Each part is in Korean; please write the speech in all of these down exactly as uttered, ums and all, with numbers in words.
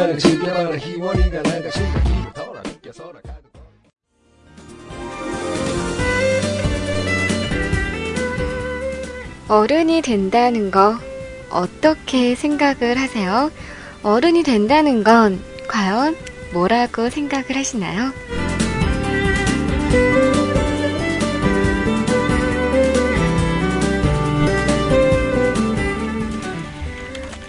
나를 즐겨라 희원이가 나가 신나게 돌아 느껴서 가는 거. 어른이 된다는 거 어떻게 생각을 하세요? 어른이 된다는 건 과연 뭐라고 생각을 하시나요?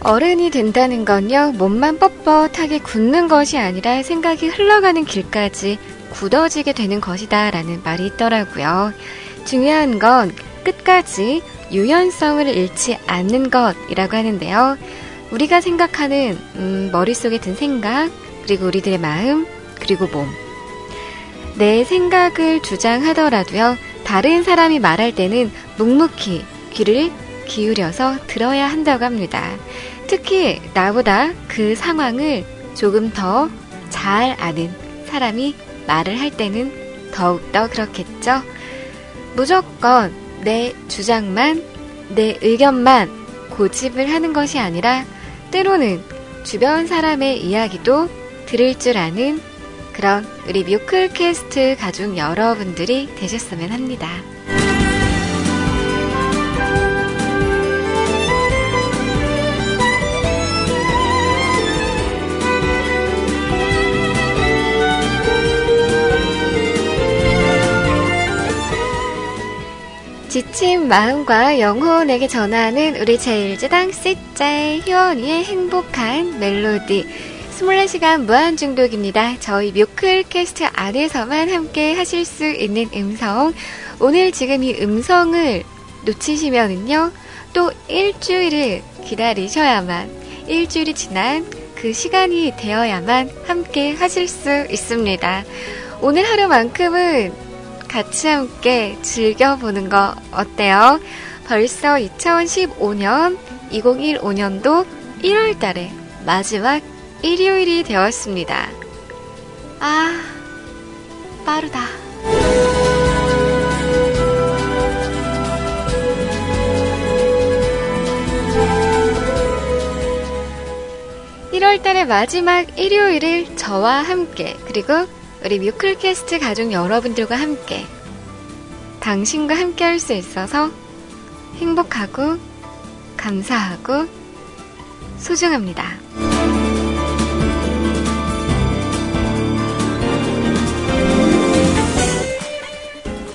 어른이 된다는 건요, 몸만 뻣뻣하게 굳는 것이 아니라 생각이 흘러가는 길까지 굳어지게 되는 것이다 라는 말이 있더라고요. 중요한 건 끝까지 유연성을 잃지 않는 것이라고 하는데요. 우리가 생각하는 음, 머릿속에 든 생각, 그리고 우리들의 마음, 그리고 몸. 내 생각을 주장하더라도요, 다른 사람이 말할 때는 묵묵히 귀를 기울여서 들어야 한다고 합니다. 특히 나보다 그 상황을 조금 더 잘 아는 사람이 말을 할 때는 더욱더 그렇겠죠. 무조건 내 주장만, 내 의견만 고집을 하는 것이 아니라 때로는 주변 사람의 이야기도 들을 줄 아는 그런 우리 뮤클캐스트 가족 여러분들이 되셨으면 합니다. 지친 마음과 영혼에게 전하는 우리 제일제당 씨제이희원이의 행복한 멜로디 이십사 시간 무한중독입니다. 저희 뮤클캐스트 안에서만 함께 하실 수 있는 음성, 오늘 지금 이 음성을 놓치시면은요 또 일주일을 기다리셔야만, 일주일이 지난 그 시간이 되어야만 함께 하실 수 있습니다. 오늘 하루만큼은 같이 함께 즐겨보는 거 어때요? 벌써 이천십오 년, 이천십오 년도 일월달에 마지막 일요일이 되었습니다. 아, 빠르다. 일월달의 마지막 일요일을 저와 함께, 그리고 우리 뮤클캐스트 가족 여러분들과 함께, 당신과 함께 할 수 있어서 행복하고 감사하고 소중합니다.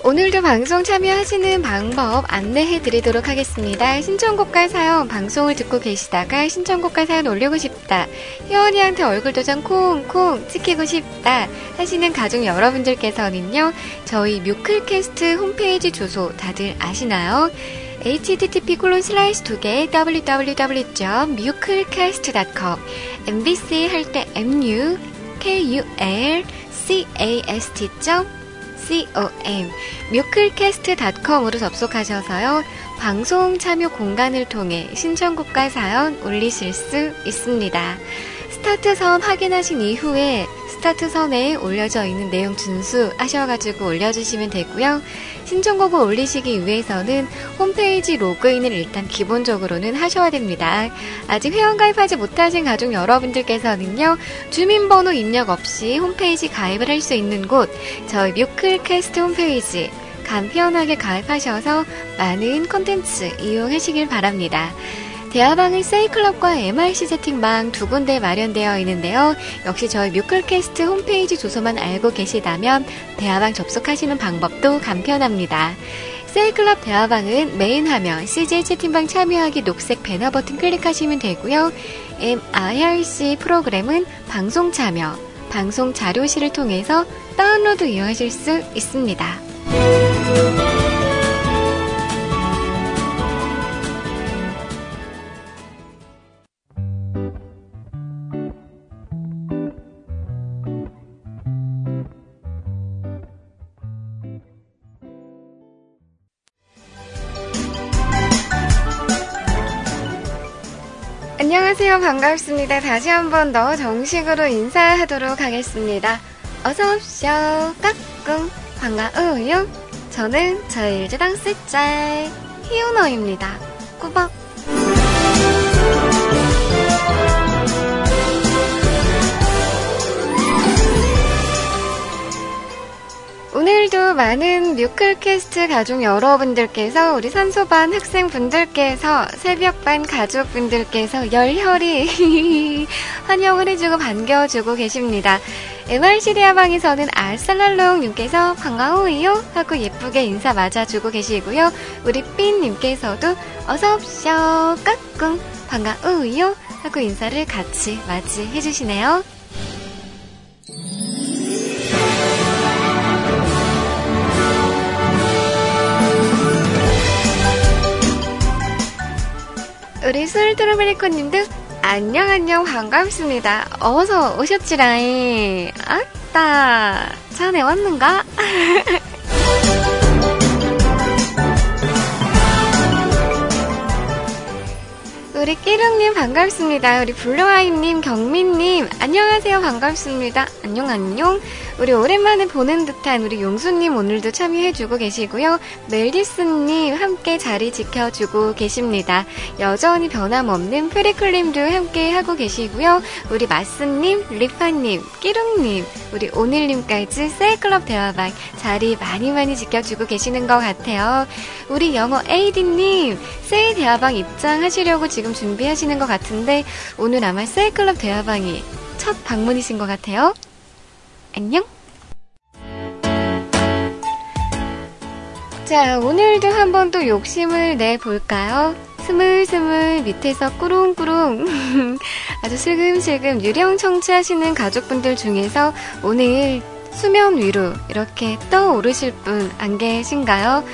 오늘도 방송 참여하시는 방법 안내해드리도록 하겠습니다. 신청곡과 사연, 방송을 듣고 계시다가 신청곡과 사연 올리고 싶다, 희원이한테 얼굴 도장 콩콩 찍히고 싶다 하시는 가족 여러분들께서는요, 저희 뮤클캐스트 홈페이지 주소 다들 아시나요? 에이치티티피 콜론 슬래시 두 개 더블유 더블유 더블유 점 뮤클캐스트 닷 컴 엠비씨 할 때 엠 유 켈 유 엘 씨 에이 에스 티 닷 컴 뮤클캐스트 닷 컴으로 접속하셔서요, 방송 참여 공간을 통해 신청곡과 사연 올리실 수 있습니다. 스타트선 확인하신 이후에 스타트선에 올려져 있는 내용 준수하셔가지고 올려주시면 되고요. 신청곡을 올리시기 위해서는 홈페이지 로그인을 일단 기본적으로는 하셔야 됩니다. 아직 회원가입하지 못하신 가족 여러분들께서는요, 주민번호 입력 없이 홈페이지 가입을 할 수 있는 곳, 저희 뮤클캐스트 홈페이지 간편하게 가입하셔서 많은 컨텐츠 이용하시길 바랍니다. 대화방은 세이클럽과 엠알씨 채팅방 두 군데 마련되어 있는데요. 역시 저희 뮤클캐스트 홈페이지 주소만 알고 계시다면 대화방 접속하시는 방법도 간편합니다. 세이클럽 대화방은 메인 화면 씨제이 채팅방 참여하기 녹색 배너 버튼 클릭하시면 되고요. 엠알씨 프로그램은 방송 참여, 방송 자료실을 통해서 다운로드 이용하실 수 있습니다. 안녕하세요. 반갑습니다. 다시 한번 더 정식으로 인사하도록 하겠습니다. 어서오십시오. 까꿍. 반가워요. 저는 제일제당 씨제이 희원입니다. 꾸벅. 많은 뮤클캐스트 가족 여러분들께서, 우리 산소반 학생분들께서, 새벽반 가족분들께서 열혈이 환영을 해주고 반겨주고 계십니다. 엠알씨리아방에서는 알살랄롱님께서 반가워요 하고 예쁘게 인사 맞아주고 계시고요. 우리 삔님께서도 어서옵쇼 까꿍 반가워요 하고 인사를 같이 맞이해주시네요. 우리 술드로메리코님도 안녕 안녕 반갑습니다. 어서 오셨지라잉. 아따 자네 왔는가? 우리 끼룩님 반갑습니다. 우리 블루아이님, 경민님 안녕하세요 반갑습니다. 안녕 안녕. 우리 오랜만에 보는 듯한 우리 용수님 오늘도 참여해주고 계시고요. 멜리스님 함께 자리 지켜주고 계십니다. 여전히 변함없는 프리클님도 함께하고 계시고요. 우리 마스님, 리파님, 끼룩님, 우리 오늘님까지 셀클럽 대화방 자리 많이 많이 지켜주고 계시는 것 같아요. 우리 영어 에이디님 셀 대화방 입장하시려고 지금 준비하시는 것 같은데 오늘 아마 셀클럽 대화방이 첫 방문이신 것 같아요. 안녕. 자, 오늘도 한번 또 욕심을 내볼까요? 스물스물 밑에서 꾸룽꾸룽 아주 슬금슬금 유령 청취하시는 가족분들 중에서 오늘 수면 위로 이렇게 떠오르실 분 안 계신가요?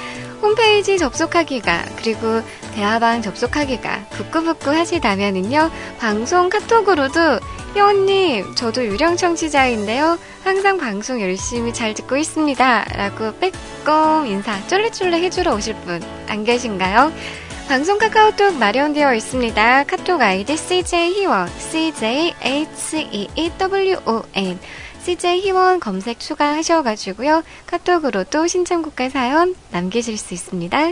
홈페이지 접속하기가 그리고 대화방 접속하기가 부끄부끄 하시다면은요, 방송 카톡으로도 희원님 저도 유령 청취자인데요 항상 방송 열심히 잘 듣고 있습니다 라고 빼꼼 인사 쫄래쫄래 해주러 오실 분 안 계신가요? 방송 카카오톡 마련되어 있습니다. 카톡 아이디 씨제이희원 씨제이에이치이이더블유오엔 씨제이희원 검색 추가하셔가지고요 카톡으로도 신청곡과 사연 남기실 수 있습니다.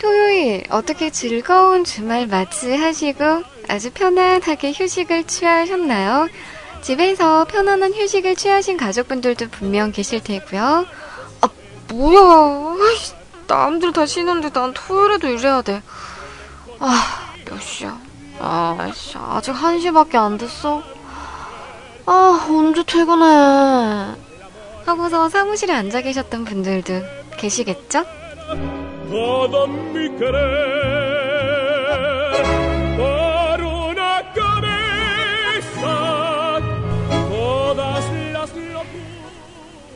토요일 어떻게 즐거운 주말 맞이하시고 아주 편안하게 휴식을 취하셨나요? 집에서 편안한 휴식을 취하신 가족분들도 분명 계실 테고요. 아 뭐야, 아이씨, 남들 다 쉬는데 난 토요일에도 일해야 돼. 아 몇 시야? 아이씨, 아직 한 시밖에 안 됐어? 아 언제 퇴근해 하고서 사무실에 앉아 계셨던 분들도 계시겠죠?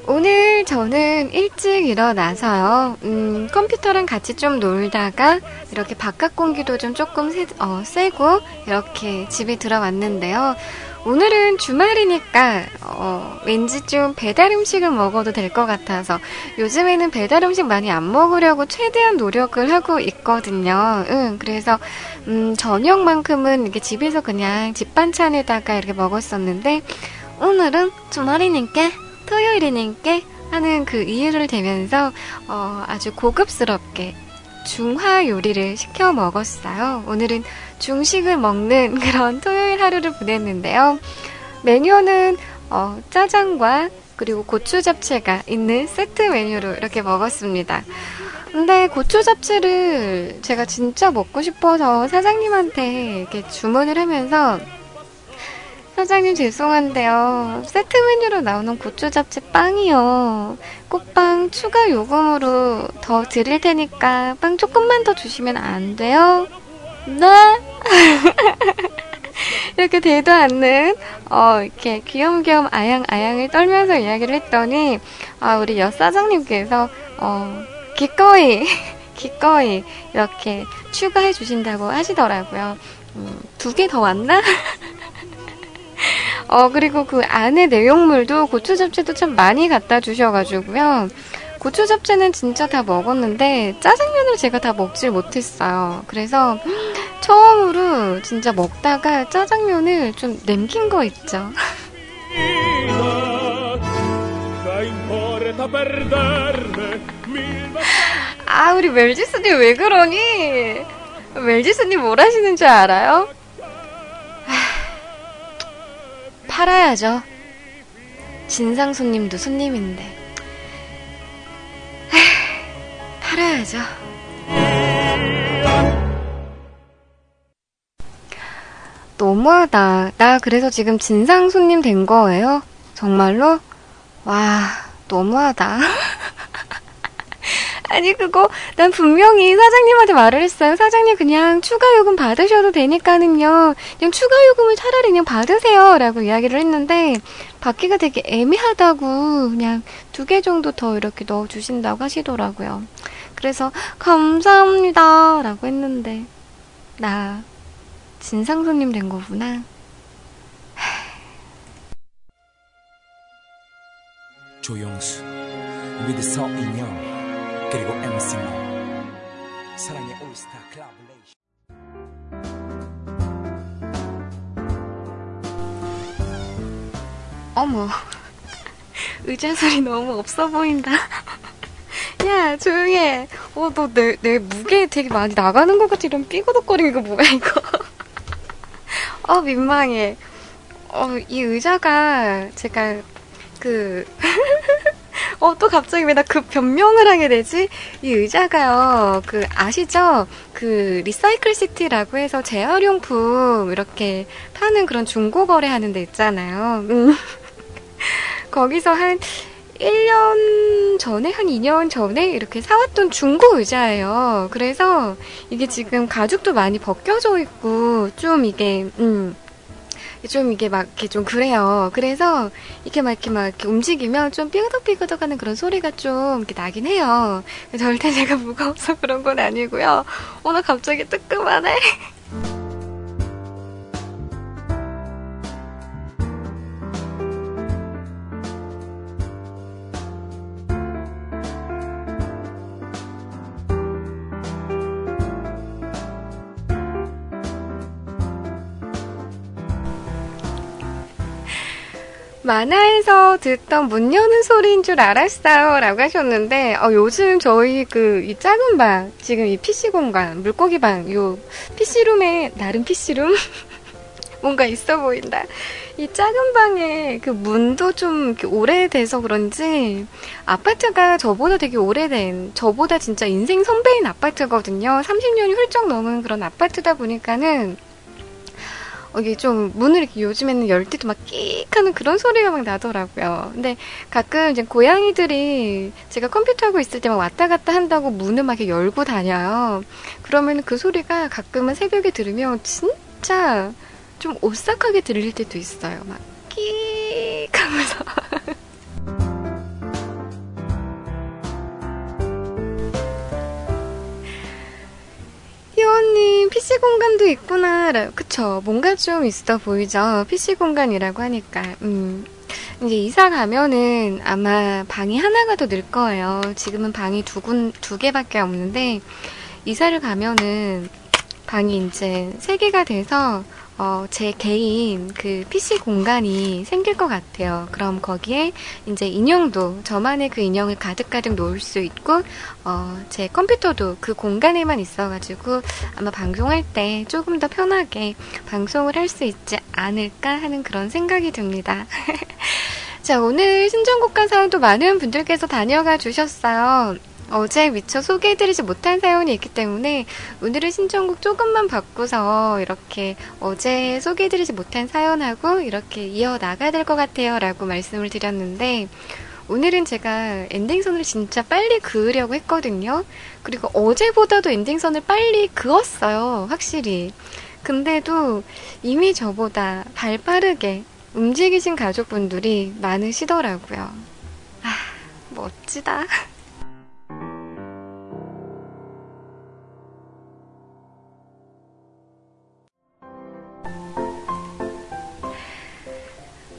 오늘 저는 일찍 일어나서요. 음, 컴퓨터랑 같이 좀 놀다가 이렇게 바깥 공기도 좀 조금 세, 어, 쐬고 이렇게 집에 들어왔는데요. 오늘은 주말이니까 어, 왠지 좀 배달 음식을 먹어도 될 것 같아서 요즘에는 배달 음식 많이 안 먹으려고 최대한 노력을 하고 있거든요. 응, 그래서 음, 저녁만큼은 이게 집에서 그냥 집 반찬에다가 이렇게 먹었었는데 오늘은 주말이니까 토요일이니까 하는 그 이유를 대면서 어, 아주 고급스럽게 중화 요리를 시켜 먹었어요. 오늘은 중식을 먹는 그런 토요일 하루를 보냈는데요. 메뉴는 어, 짜장과 그리고 고추 잡채가 있는 세트 메뉴로 이렇게 먹었습니다. 근데 고추 잡채를 제가 진짜 먹고 싶어서 사장님한테 이렇게 주문을 하면서 사장님 죄송한데요, 세트 메뉴로 나오는 고추 잡채 빵이요, 꽃빵 추가 요금으로 더 드릴 테니까 빵 조금만 더 주시면 안 돼요? 네? 이렇게 되도 않는 어 이렇게 귀염귀염 아양아양을 떨면서 이야기를 했더니 아 우리 여 사장님께서 어 기꺼이 기꺼이 이렇게 추가해 주신다고 하시더라고요. 음, 두 개 더 왔나? 어 그리고 그 안에 내용물도 고추 잡채도 참 많이 갖다 주셔가지고요. 고추 잡채는 진짜 다 먹었는데 짜장면을 제가 다 먹질 못했어요. 그래서 처음으로 진짜 먹다가 짜장면을 좀 남긴 거 있죠. 아 우리 멜지스님 왜 그러니? 멜지스님 뭘 하시는 줄 알아요? 팔아야죠. 진상 손님도 손님인데 에휴, 팔아야죠. 너무하다. 나 그래서 지금 진상 손님 된 거예요? 정말로? 와, 너무하다. 아니 그거 난 분명히 사장님한테 말을 했어요. 사장님 그냥 추가 요금 받으셔도 되니까는요, 그냥 추가 요금을 차라리 그냥 받으세요 라고 이야기를 했는데, 받기가 되게 애매하다고 그냥 두 개 정도 더 이렇게 넣어주신다고 하시더라고요. 그래서 감사합니다 라고 했는데 나 진상 손님 된 거구나. 조영수 위드 서인영 그리고 엠씨 사랑의 올스타 클럽 레이션. 어머, 의자 소리 너무 없어 보인다. 야 조용히 해. 어, 너 내 내 무게 되게 많이 나가는 것 같아. 이런 삐그덕거리는 거 뭐야 이거. 어 민망해. 어 이 의자가 제가 그 어, 또 갑자기 왜 나 그 변명을 하게 되지? 이 의자가요, 그, 아시죠? 그, 리사이클 시티라고 해서 재활용품, 이렇게 파는 그런 중고거래 하는 데 있잖아요. 음. 거기서 한 일 년 전에, 한 이 년 전에 이렇게 사왔던 중고 의자예요. 그래서 이게 지금 가죽도 많이 벗겨져 있고, 좀 이게, 음. 좀 이게 막 이렇게 좀 그래요. 그래서 이렇게 막 이렇게 막 이렇게 움직이면 좀 삐그덕삐그덕 하는 그런 소리가 좀 이렇게 나긴 해요. 절대 제가 무거워서 그런 건 아니고요. 어, 나 갑자기 뜨끔하네. 만화에서 듣던 문 여는 소리인 줄 알았어요 라고 하셨는데, 어, 요즘 저희 그 이 작은 방, 지금 이 피씨 공간, 물고기 방, 요 피씨룸에, 나름 피씨룸? 뭔가 있어 보인다. 이 작은 방에 그 문도 좀 이렇게 오래돼서 그런지, 아파트가 저보다 되게 오래된, 저보다 진짜 인생 선배인 아파트거든요. 삼십 년이 훌쩍 넘은 그런 아파트다 보니까는, 이게 좀 문을 이렇게 요즘에는 열 때도 막 끼익 하는 그런 소리가 막 나더라고요. 근데 가끔 이제 고양이들이 제가 컴퓨터 하고 있을 때 막 왔다 갔다 한다고 문을 막 이렇게 열고 다녀요. 그러면 그 소리가 가끔은 새벽에 들으면 진짜 좀 오싹하게 들릴 때도 있어요. 막 끼익 하면서. 희원님 피씨 공간도 있구나. 그쵸, 뭔가 좀 있어 보이죠. 피씨 공간이라고 하니까 음. 이제 이사 가면은 아마 방이 하나가 더 늘 거예요. 지금은 방이 두, 군, 두 개밖에 없는데 이사를 가면은 방이 이제 세 개가 돼서 어, 제 개인 그 피씨 공간이 생길 것 같아요. 그럼 거기에 이제 인형도, 저만의 그 인형을 가득가득 놓을 수 있고, 어, 제 컴퓨터도 그 공간에만 있어가지고 아마 방송할 때 조금 더 편하게 방송을 할 수 있지 않을까 하는 그런 생각이 듭니다. 자, 오늘 신청곡과 사연도 많은 분들께서 다녀가 주셨어요. 어제 미처 소개해드리지 못한 사연이 있기 때문에 오늘은 신청곡 조금만 바꾸서 이렇게 어제 소개해드리지 못한 사연하고 이렇게 이어나가야 될 것 같아요 라고 말씀을 드렸는데, 오늘은 제가 엔딩선을 진짜 빨리 그으려고 했거든요. 그리고 어제보다도 엔딩선을 빨리 그었어요, 확실히. 근데도 이미 저보다 발 빠르게 움직이신 가족분들이 많으시더라고요. 아, 멋지다.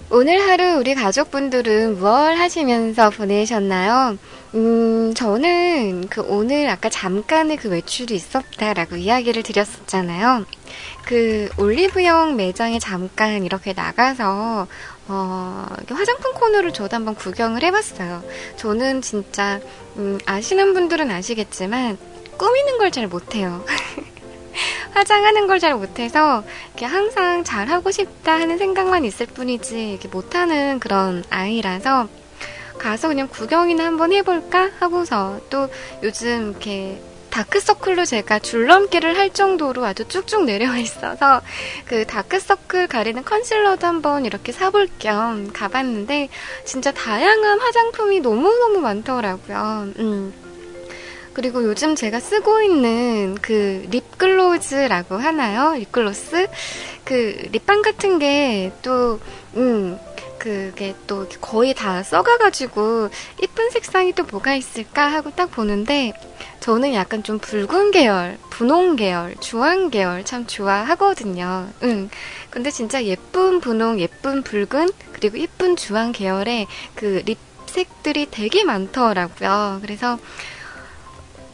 오늘 하루 우리 가족분들은 무얼 하시면서 보내셨나요? 음, 저는 그 오늘 아까 잠깐의 그 외출이 있었다라고 이야기를 드렸었잖아요. 그 올리브영 매장에 잠깐 이렇게 나가서 어, 화장품 코너를 저도 한번 구경을 해봤어요. 저는 진짜 음, 아시는 분들은 아시겠지만 꾸미는 걸 잘 못해요. 화장하는 걸 잘 못해서 이렇게 항상 잘하고 싶다 하는 생각만 있을 뿐이지 이렇게 못하는 그런 아이라서 가서 그냥 구경이나 한번 해볼까 하고서 또 요즘 이렇게 다크서클로 제가 줄넘기를 할 정도로 아주 쭉쭉 내려와 있어서 그 다크서클 가리는 컨실러도 한번 이렇게 사볼 겸 가봤는데 진짜 다양한 화장품이 너무너무 많더라고요. 음. 그리고 요즘 제가 쓰고 있는 그 립글로즈라고 하나요? 립글로스? 그 립밤 같은 게 또 음. 그게 또 거의 다 써가가지고 예쁜 색상이 또 뭐가 있을까 하고 딱 보는데 저는 약간 좀 붉은 계열, 분홍 계열, 주황 계열 참 좋아하거든요. 응. 근데 진짜 예쁜 분홍, 예쁜 붉은, 그리고 예쁜 주황 계열의 그 립색들이 되게 많더라고요. 그래서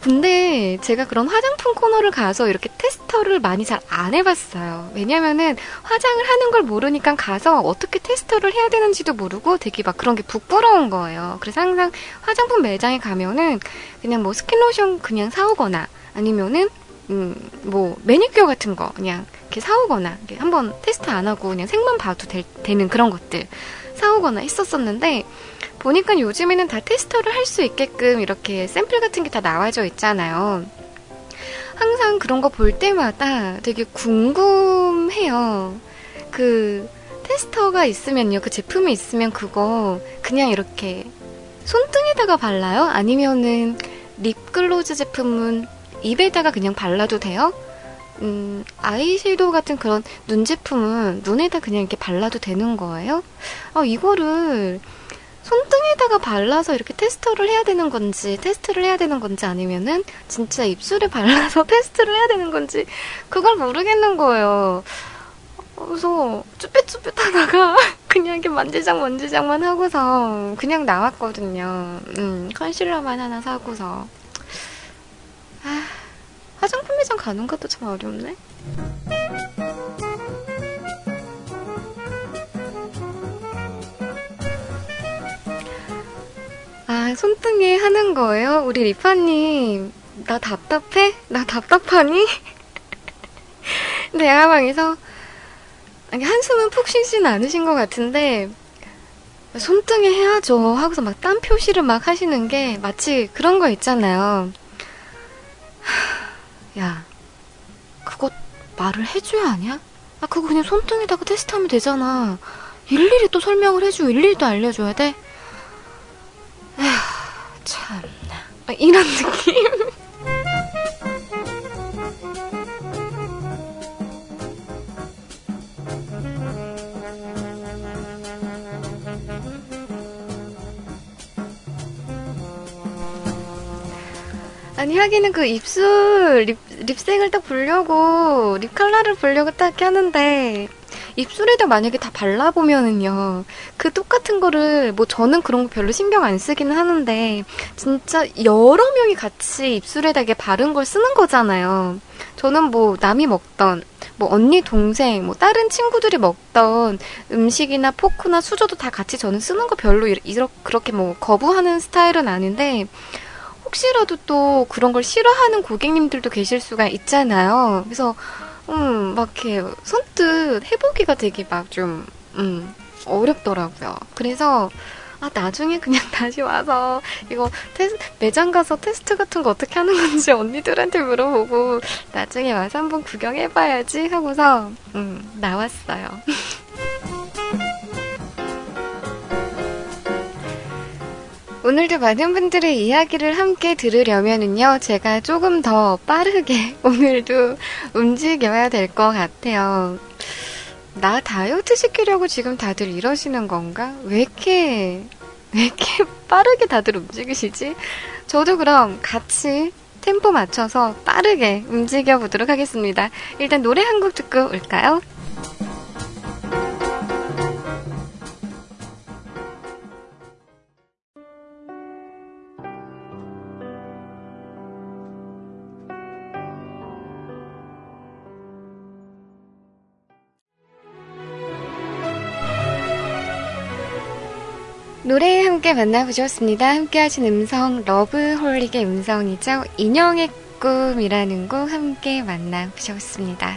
근데 제가 그런 화장품 코너를 가서 이렇게 테스터를 많이 잘 안 해봤어요. 왜냐면은 화장을 하는 걸 모르니까 가서 어떻게 테스터를 해야 되는지도 모르고 되게 막 그런 게 부끄러운 거예요. 그래서 항상 화장품 매장에 가면은 그냥 뭐 스킨로션 그냥 사오거나 아니면은 음 뭐 매니큐어 같은 거 그냥 이렇게 사오거나 이렇게 한번 테스트 안 하고 그냥 색만 봐도 될, 되는 그런 것들 사오거나 했었었는데 보니까 요즘에는 다 테스터를 할 수 있게끔 이렇게 샘플 같은 게 다 나와져 있잖아요. 항상 그런 거 볼 때마다 되게 궁금해요. 그 테스터가 있으면요, 그 제품이 있으면 그거 그냥 이렇게 손등에다가 발라요? 아니면은 립글로즈 제품은 입에다가 그냥 발라도 돼요? 음, 아이섀도우 같은 그런 눈 제품은 눈에다 그냥 이렇게 발라도 되는 거예요? 아, 이거를 손등에다가 발라서 이렇게 테스터를 해야 되는 건지 테스트를 해야 되는 건지 아니면은 진짜 입술에 발라서 테스트를 해야 되는 건지 그걸 모르겠는 거예요. 그래서 쭈뼛쭈뼛 하다가 그냥 이렇게 만지작 만지작만 하고서 그냥 나왔거든요. 음, 컨실러만 하나 사고서. 아, 화장품 매장 가는 것도 참 어렵네. 아, 손등에 하는 거예요? 우리 리파님, 나 답답해? 나 답답하니? 대화방에서 한숨은 푹 쉬진 않으신 것 같은데 손등에 해야죠 하고서 막 땀 표시를 막 하시는 게 마치 그런 거 있잖아요. 야, 그거 말을 해줘야 하냐? 아, 그거 그냥 손등에다가 테스트하면 되잖아. 일일이 또 설명을 해주고 일일이 또 알려줘야 돼? 에휴, 참나. 이런 느낌. 아니, 하기는 그 입술 립, 립색을 딱 보려고 립 컬러를 보려고 딱 하는데 입술에다 만약에 다 발라보면은요, 그 똑같은 거를, 뭐 저는 그런 거 별로 신경 안 쓰기는 하는데, 진짜 여러 명이 같이 입술에다 이게 바른 걸 쓰는 거잖아요. 저는 뭐 남이 먹던, 뭐 언니, 동생, 뭐 다른 친구들이 먹던 음식이나 포크나 수저도 다 같이 저는 쓰는 거 별로 이렇게, 그렇게 뭐 거부하는 스타일은 아닌데, 혹시라도 또 그런 걸 싫어하는 고객님들도 계실 수가 있잖아요. 그래서, 음, 막 이렇게 손뜻 해보기가 되게 막 좀, 음, 어렵더라고요. 그래서, 아, 나중에 그냥 다시 와서, 이거, 테스, 매장 가서 테스트 같은 거 어떻게 하는 건지 언니들한테 물어보고, 나중에 와서 한번 구경해봐야지 하고서, 음, 나왔어요. 오늘도 많은 분들의 이야기를 함께 들으려면은요, 제가 조금 더 빠르게 오늘도 움직여야 될 것 같아요. 나 다이어트 시키려고 지금 다들 이러시는 건가? 왜 이렇게, 왜 이렇게 빠르게 다들 움직이시지? 저도 그럼 같이 템포 맞춰서 빠르게 움직여 보도록 하겠습니다. 일단 노래 한 곡 듣고 올까요? 노래 함께 만나보셨습니다. 함께 하신 음성, 러브홀릭의 음성이죠. 인형의 꿈이라는 곡 함께 만나보셨습니다.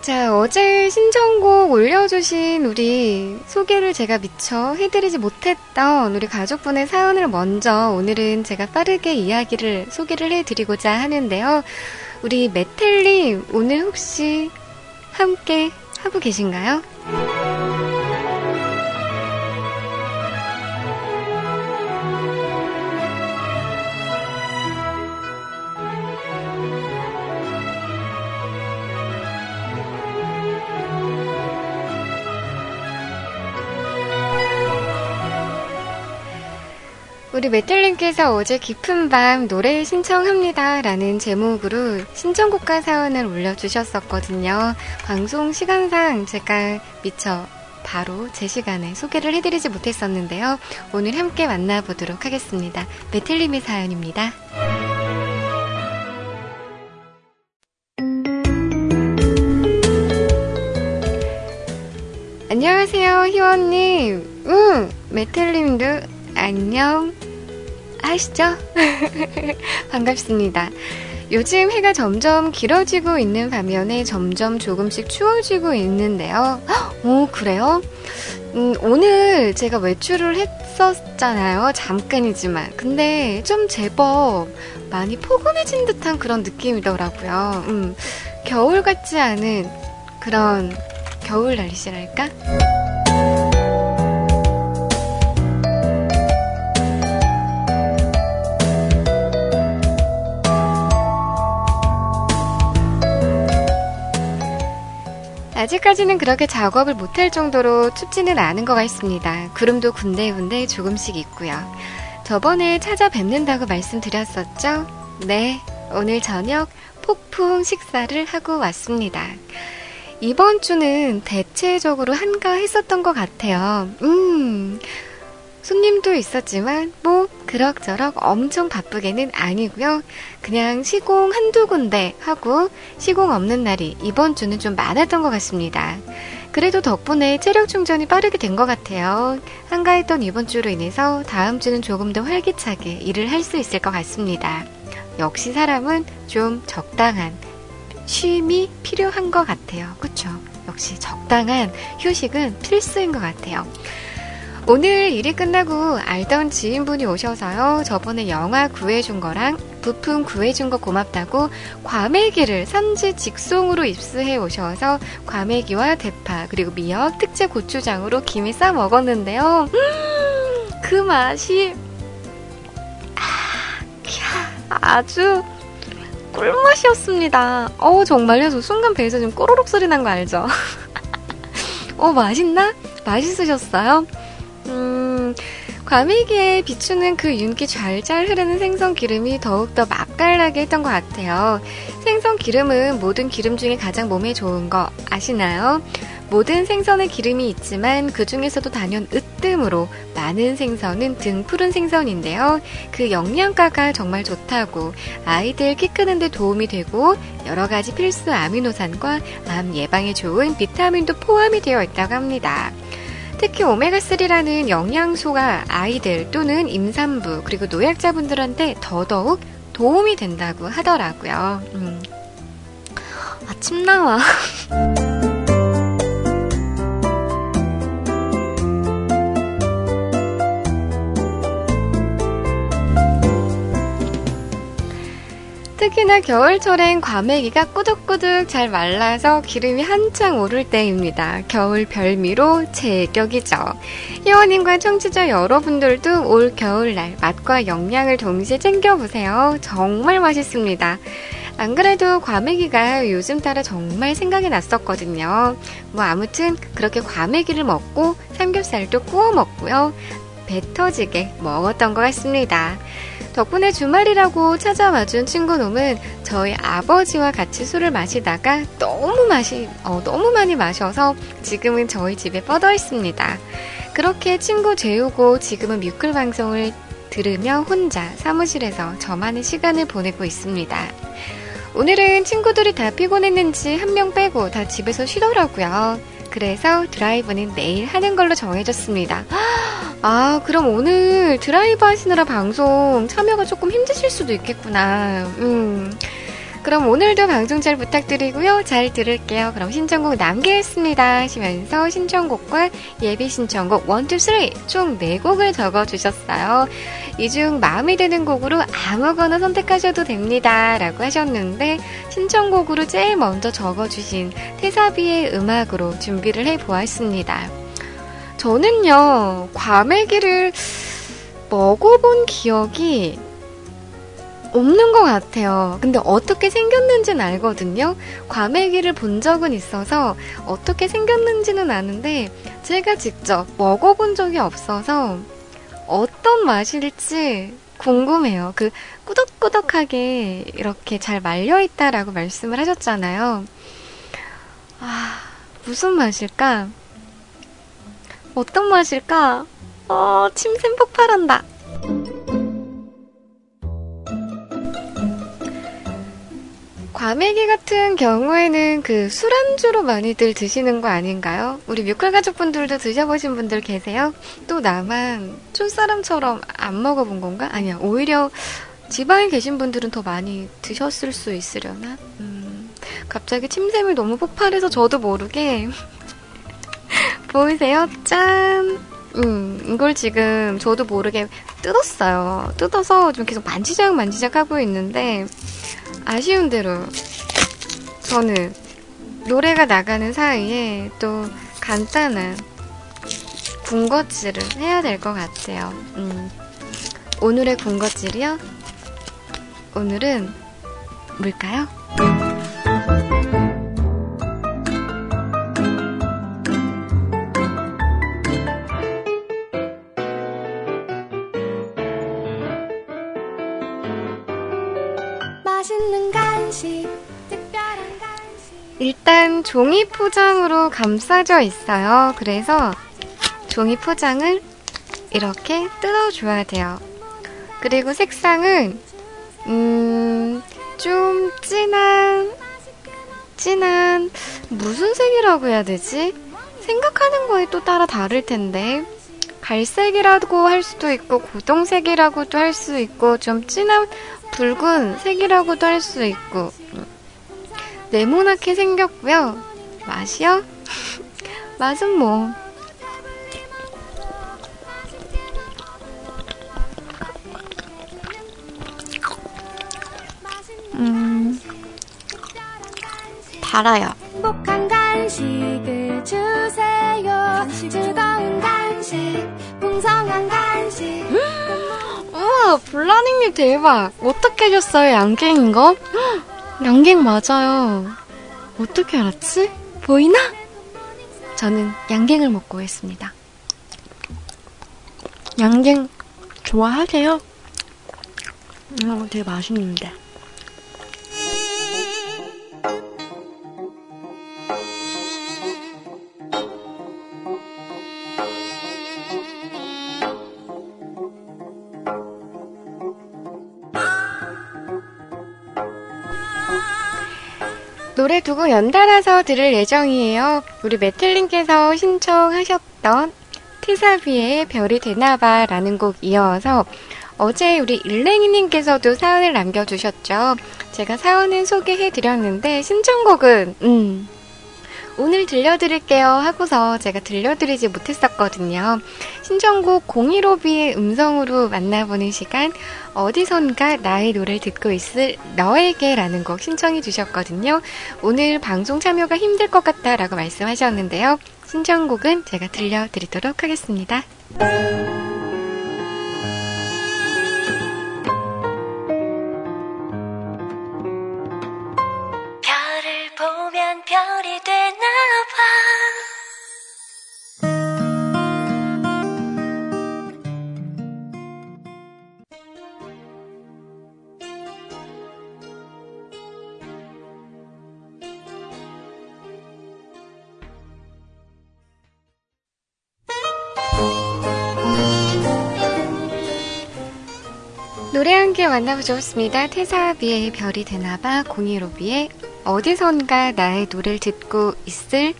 자, 어제 신청곡 올려주신 우리 소개를 제가 미처 해드리지 못했던 우리 가족분의 사연을 먼저 오늘은 제가 빠르게 이야기를 소개를 해드리고자 하는데요. 우리 메텔님, 오늘 혹시 함께 하고 계신가요? 우리 메텔님께서 어제 깊은 밤 노래 신청합니다 라는 제목으로 신청곡과 사연을 올려주셨었거든요. 방송 시간상 제가 미처 바로 제 시간에 소개를 해드리지 못했었는데요. 오늘 함께 만나보도록 하겠습니다. 메텔님의 사연입니다. 안녕하세요, 희원님. 응, 메텔님도 안녕 하시죠? 반갑습니다. 요즘 해가 점점 길어지고 있는 반면에 점점 조금씩 추워지고 있는데요. 오, 그래요? 음, 오늘 제가 외출을 했었잖아요. 잠깐이지만. 근데 좀 제법 많이 포근해진 듯한 그런 느낌이더라고요. 음, 겨울 같지 않은 그런 겨울 날씨랄까? 아직까지는 그렇게 작업을 못할 정도로 춥지는 않은 것 같습니다. 구름도 군데군데 조금씩 있고요. 저번에 찾아뵙는다고 말씀드렸었죠? 네, 오늘 저녁 폭풍 식사를 하고 왔습니다. 이번 주는 대체적으로 한가했었던 것 같아요. 음, 손님도 있었지만 뭐 그럭저럭 엄청 바쁘게는 아니고요. 그냥 시공 한두 군데 하고 시공 없는 날이 이번 주는 좀 많았던 것 같습니다. 그래도 덕분에 체력 충전이 빠르게 된 것 같아요. 한가했던 이번 주로 인해서 다음 주는 조금 더 활기차게 일을 할 수 있을 것 같습니다. 역시 사람은 좀 적당한 쉼이 필요한 것 같아요. 그쵸? 역시 적당한 휴식은 필수인 것 같아요. 오늘 일이 끝나고 알던 지인분이 오셔서요. 저번에 영화 구해준 거랑 부품 구해준 거 고맙다고 과메기를 산지 직송으로 입수해 오셔서 과메기와 대파 그리고 미역, 특제 고추장으로 김에 싸 먹었는데요. 음, 그 맛이 아, 아주 꿀맛이었습니다. 어우, 정말요? 저 순간 배에서 좀 꼬르륵 소리 난 거 알죠? 어, 맛있나? 맛있으셨어요? 음, 과메기에 비추는 그 윤기 좔좔 흐르는 생선 기름이 더욱더 맛깔나게 했던 것 같아요. 생선 기름은 모든 기름 중에 가장 몸에 좋은 거 아시나요? 모든 생선의 기름이 있지만 그 중에서도 단연 으뜸으로 많은 생선은 등 푸른 생선인데요. 그 영양가가 정말 좋다고 아이들 키 크는데 도움이 되고 여러 가지 필수 아미노산과 암 예방에 좋은 비타민도 포함이 되어 있다고 합니다. 특히 오메가삼라는 영양소가 아이들 또는 임산부 그리고 노약자분들한테 더더욱 도움이 된다고 하더라고요. 음. 아침 나와. 특히나 겨울철엔 과메기가 꾸덕꾸덕 잘 말라서 기름이 한창 오를 때입니다. 겨울 별미로 제격이죠. 희원님과 청취자 여러분들도 올 겨울날 맛과 영양을 동시에 챙겨보세요. 정말 맛있습니다. 안 그래도 과메기가 요즘 따라 정말 생각이 났었거든요. 뭐 아무튼 그렇게 과메기를 먹고 삼겹살도 구워 먹고요. 배 터지게 먹었던 것 같습니다. 덕분에 주말이라고 찾아와준 친구놈은 저희 아버지와 같이 술을 마시다가 너무 마시, 어, 너무 많이 마셔서 지금은 저희 집에 뻗어 있습니다. 그렇게 친구 재우고 지금은 뮤클 방송을 들으며 혼자 사무실에서 저만의 시간을 보내고 있습니다. 오늘은 친구들이 다 피곤했는지 한 명 빼고 다 집에서 쉬더라고요. 그래서 드라이브는 내일 하는 걸로 정해졌습니다. 아, 그럼 오늘 드라이브 하시느라 방송 참여가 조금 힘드실 수도 있겠구나. 음, 그럼 오늘도 방송 잘 부탁드리고요. 잘 들을게요. 그럼 신청곡 남기겠습니다 하시면서 신청곡과 예비 신청곡 일, 이, 삼 총 네 곡을 적어주셨어요. 이 중 마음에 드는 곡으로 아무거나 선택하셔도 됩니다 라고 하셨는데, 신청곡으로 제일 먼저 적어주신 태사비의 음악으로 준비를 해보았습니다. 저는요, 과메기를 먹어본 기억이 없는 것 같아요. 근데 어떻게 생겼는지는 알거든요. 과메기를 본 적은 있어서 어떻게 생겼는지는 아는데 제가 직접 먹어본 적이 없어서 어떤 맛일지 궁금해요. 그 꾸덕꾸덕하게 이렇게 잘 말려있다라고 말씀을 하셨잖아요. 아, 무슨 맛일까? 어떤 맛일까? 어, 침샘 폭발한다. 과메기 같은 경우에는 그 술안주로 많이들 드시는 거 아닌가요? 우리 뮤클 가족분들도 드셔보신 분들 계세요? 또 나만 촌사람처럼 안 먹어본 건가? 아니야, 오히려 지방에 계신 분들은 더 많이 드셨을 수 있으려나? 음, 갑자기 침샘이 너무 폭발해서 저도 모르게 보이세요? 짠! 음, 이걸 지금 저도 모르게 뜯었어요. 뜯어서 좀 계속 만지작 만지작 하고 있는데, 아쉬운 대로 저는 노래가 나가는 사이에 또 간단한 군것질을 해야 될 것 같아요. 음, 오늘의 군것질이요? 오늘은 뭘까요? 일단 종이 포장으로 감싸져 있어요. 그래서 종이 포장을 이렇게 뜯어줘야 돼요. 그리고 색상은 음, 좀 진한 진한 무슨 색이라고 해야 되지? 생각하는 거에 또 따라 다를 텐데, 갈색이라고 할 수도 있고 고동색이라고도 할 수 있고 좀 진한 붉은 색이라고도 할 수 있고, 네모나게 생겼고요. 맛이요? 맛은 뭐 음, 달아요. 행복한 간식을 주세요. 즐거운 간식, 풍성한 간식. 우와, 블라닝님 대박. 어떻게 하셨어요? 양갱인 거? 양갱 맞아요. 어떻게 알았지? 보이나? 저는 양갱을 먹고 했습니다. 양갱 좋아하세요? 음, 되게 맛있는데. 노래 두 곡 연달아서 들을 예정이에요. 우리 메틀님께서 신청하셨던 티사비의 별이 되나봐 라는 곡 이어서 어제 우리 일랭이님께서도 사연을 남겨주셨죠. 제가 사연은 소개해드렸는데 신청곡은 음, 오늘 들려드릴게요 하고서 제가 들려드리지 못했었거든요. 신청곡 공일오비의 음성으로 만나보는 시간, 어디선가 나의 노래를 듣고 있을 너에게 라는 곡 신청해 주셨거든요. 오늘 방송 참여가 힘들 것 같다라고 말씀하셨는데요. 신청곡은 제가 들려드리도록 하겠습니다. 별이 되나봐. 노래 한개 만나보셨습니다. 태사비의 별이 되나봐, 공일오비의 어디선가 나의 노래를 듣고 있을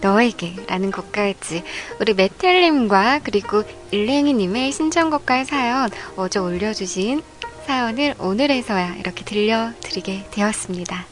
너에게 라는 곡까지 우리 메텔님과 그리고 일랭이님의 신청곡과 사연 어제 올려주신 사연을 오늘에서야 이렇게 들려드리게 되었습니다.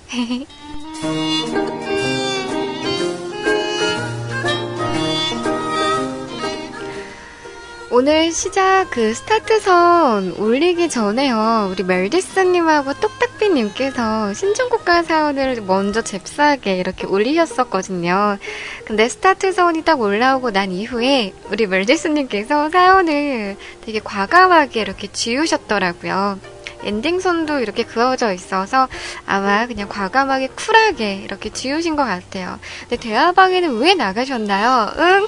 오늘 시작 그 스타트선 올리기 전에요. 우리 멜디스님하고 똑딱비님께서 신청곡과 사연을 먼저 잽싸게 이렇게 올리셨었거든요. 근데 스타트선이 딱 올라오고 난 이후에 우리 멜디스님께서 사연을 되게 과감하게 이렇게 지우셨더라고요. 엔딩선도 이렇게 그어져 있어서 아마 그냥 과감하게 쿨하게 이렇게 지우신 것 같아요. 근데 대화방에는 왜 나가셨나요? 응?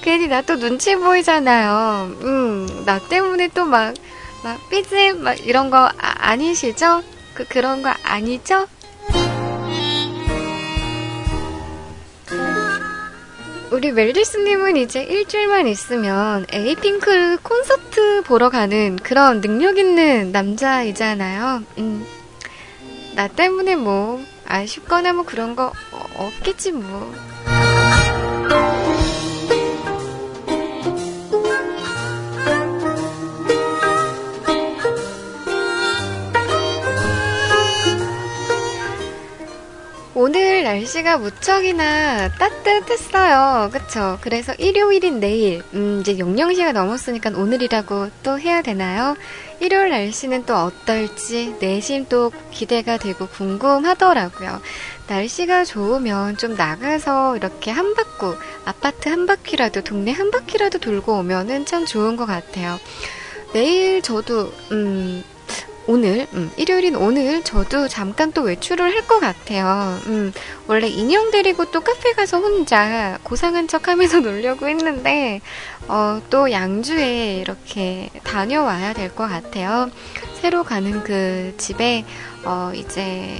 괜히 나 또 눈치 보이잖아요. 음, 나 때문에 또 막, 막, 삐짐, 막 이런 거 아, 아니시죠? 그, 그런 거 아니죠? 우리 멜디스님은 이제 일주일만 있으면 에이핑크 콘서트 보러 가는 그런 능력 있는 남자이잖아요. 음, 나 때문에 뭐, 아쉽거나 뭐 그런 거 없겠지 뭐. 오늘 날씨가 무척이나 따뜻했어요. 그쵸? 그래서 일요일인 내일, 음, 이제 영영 시가 넘었으니까 오늘이라고 또 해야 되나요? 일요일 날씨는 또 어떨지 내심 또 기대가 되고 궁금하더라고요. 날씨가 좋으면 좀 나가서 이렇게 한 바퀴, 아파트 한 바퀴라도, 동네 한 바퀴라도 돌고 오면은 참 좋은 것 같아요. 내일 저도, 음, 오늘, 음, 일요일인 오늘 저도 잠깐 또 외출을 할 것 같아요. 음, 원래 인형 데리고 또 카페 가서 혼자 고상한 척 하면서 놀려고 했는데 어, 또 양주에 이렇게 다녀와야 될 것 같아요. 새로 가는 그 집에 어, 이제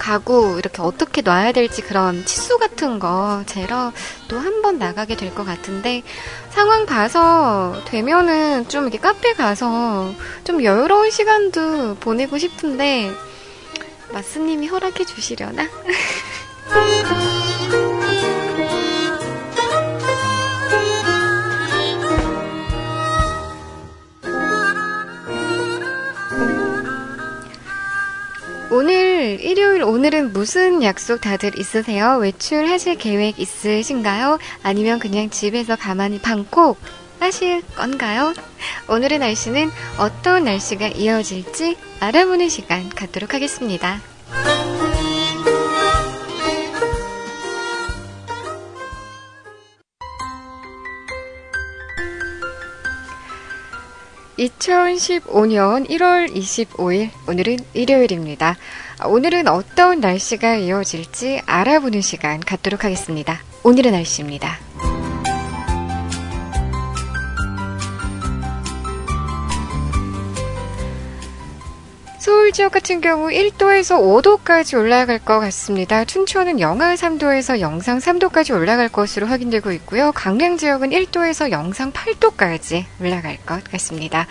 가구 이렇게 어떻게 놔야 될지 그런 치수 같은 거 재러 또 한 번 나가게 될 것 같은데 상황 봐서 되면은 좀 이렇게 카페 가서 좀 여유로운 시간도 보내고 싶은데 마스님이 허락해 주시려나? 오늘 일요일 오늘은 무슨 약속 다들 있으세요? 외출하실 계획 있으신가요? 아니면 그냥 집에서 가만히 방콕 하실 건가요? 오늘의 날씨는 어떤 날씨가 이어질지 알아보는 시간 갖도록 하겠습니다. 이천십오년 일월 이십오일 오늘은 일요일입니다. 오늘은 어떤 날씨가 이어질지 알아보는 시간 갖도록 하겠습니다. 오늘의 날씨입니다. 서울 지역 같은 경우 일도에서 오도까지 올라갈 것 같습니다. 춘천은 영하 삼도에서 영상 삼도까지 올라갈 것으로 확인되고 있고요. 강릉 지역은 일도에서 영상 팔도까지 올라갈 것 같습니다.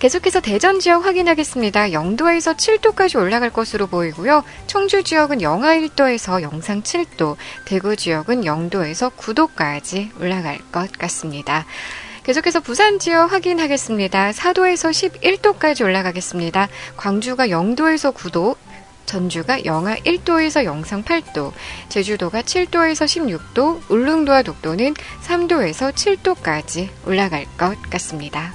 계속해서 대전 지역 확인하겠습니다. 영도에서 칠도까지 올라갈 것으로 보이고요. 청주 지역은 영하 일도에서 영상 칠도, 대구 지역은 영도에서 구도까지 올라갈 것 같습니다. 계속해서 부산 지역 확인하겠습니다. 사도에서 십일도까지 올라가겠습니다. 광주가 영도에서 구도, 전주가 영하 일도에서 영상 팔도, 제주도가 칠도에서 십육도, 울릉도와 독도는 삼도에서 칠도까지 올라갈 것 같습니다.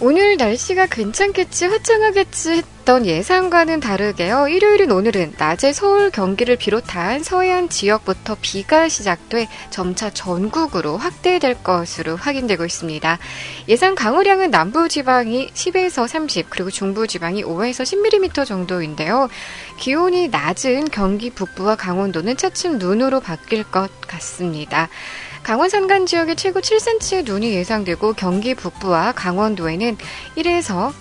오늘 날씨가 괜찮겠지, 화창하겠지 했던 예상과는 다르게요. 일요일인 오늘은 낮에 서울, 경기를 비롯한 서해안 지역부터 비가 시작돼 점차 전국으로 확대될 것으로 확인되고 있습니다. 예상 강우량은 남부지방이 십에서 삼십, 그리고 중부지방이 오에서 십 밀리미터 정도인데요. 기온이 낮은 경기 북부와 강원도는 차츰 눈으로 바뀔 것 같습니다. 강원 산간 지역에 최고 칠 센티미터의 눈이 예상되고 경기 북부와 강원도에는 일에서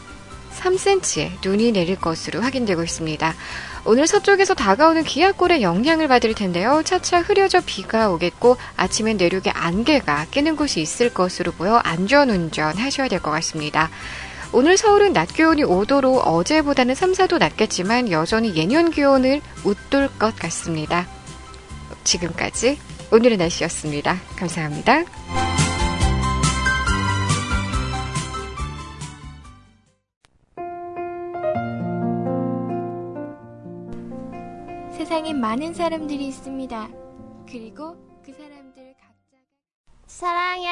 삼 센티미터의 눈이 내릴 것으로 확인되고 있습니다. 오늘 서쪽에서 다가오는 기압골의 영향을 받을 텐데요. 차차 흐려져 비가 오겠고 아침엔 내륙에 안개가 끼는 곳이 있을 것으로 보여 안전운전 하셔야 될 것 같습니다. 오늘 서울은 낮 기온이 오 도로 어제보다는 삼, 사 도 낮겠지만 여전히 예년 기온을 웃돌 것 같습니다. 지금까지 오늘의 날씨였습니다. 감사합니다. 세상에 많은 사람들이 있습니다. 그리고 그 사람들 각자 사랑해.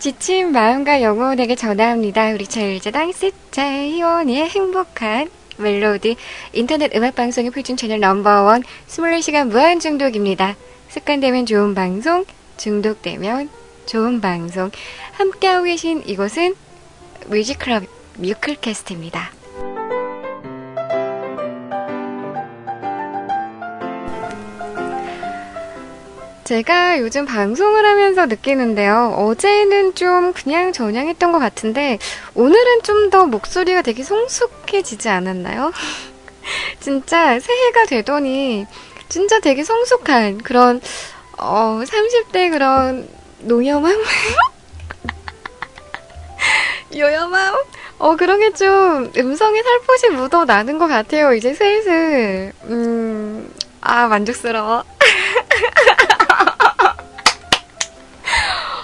지친 마음과 영혼에게 전화합니다. 우리 자율제당 씨제이희원의 행복한 멜로디 인터넷 음악방송의 표준 채널 넘버원 이십사 시간 무한중독입니다. 습관되면 좋은 방송, 중독되면 좋은 방송. 함께하고 계신 이곳은 뮤지컬 뮤클캐스트입니다. 제가 요즘 방송을 하면서 느끼는데요. 어제는 좀 그냥 전향했던 것 같은데 오늘은 좀 더 목소리가 되게 성숙해지지 않았나요? 진짜 새해가 되더니 진짜 되게 성숙한 그런 어, 삼십 대 그런 노염함? 요염함? 어, 그런 게 좀 음성에 살포시 묻어나는 것 같아요. 이제 슬슬 음, 아 만족스러워.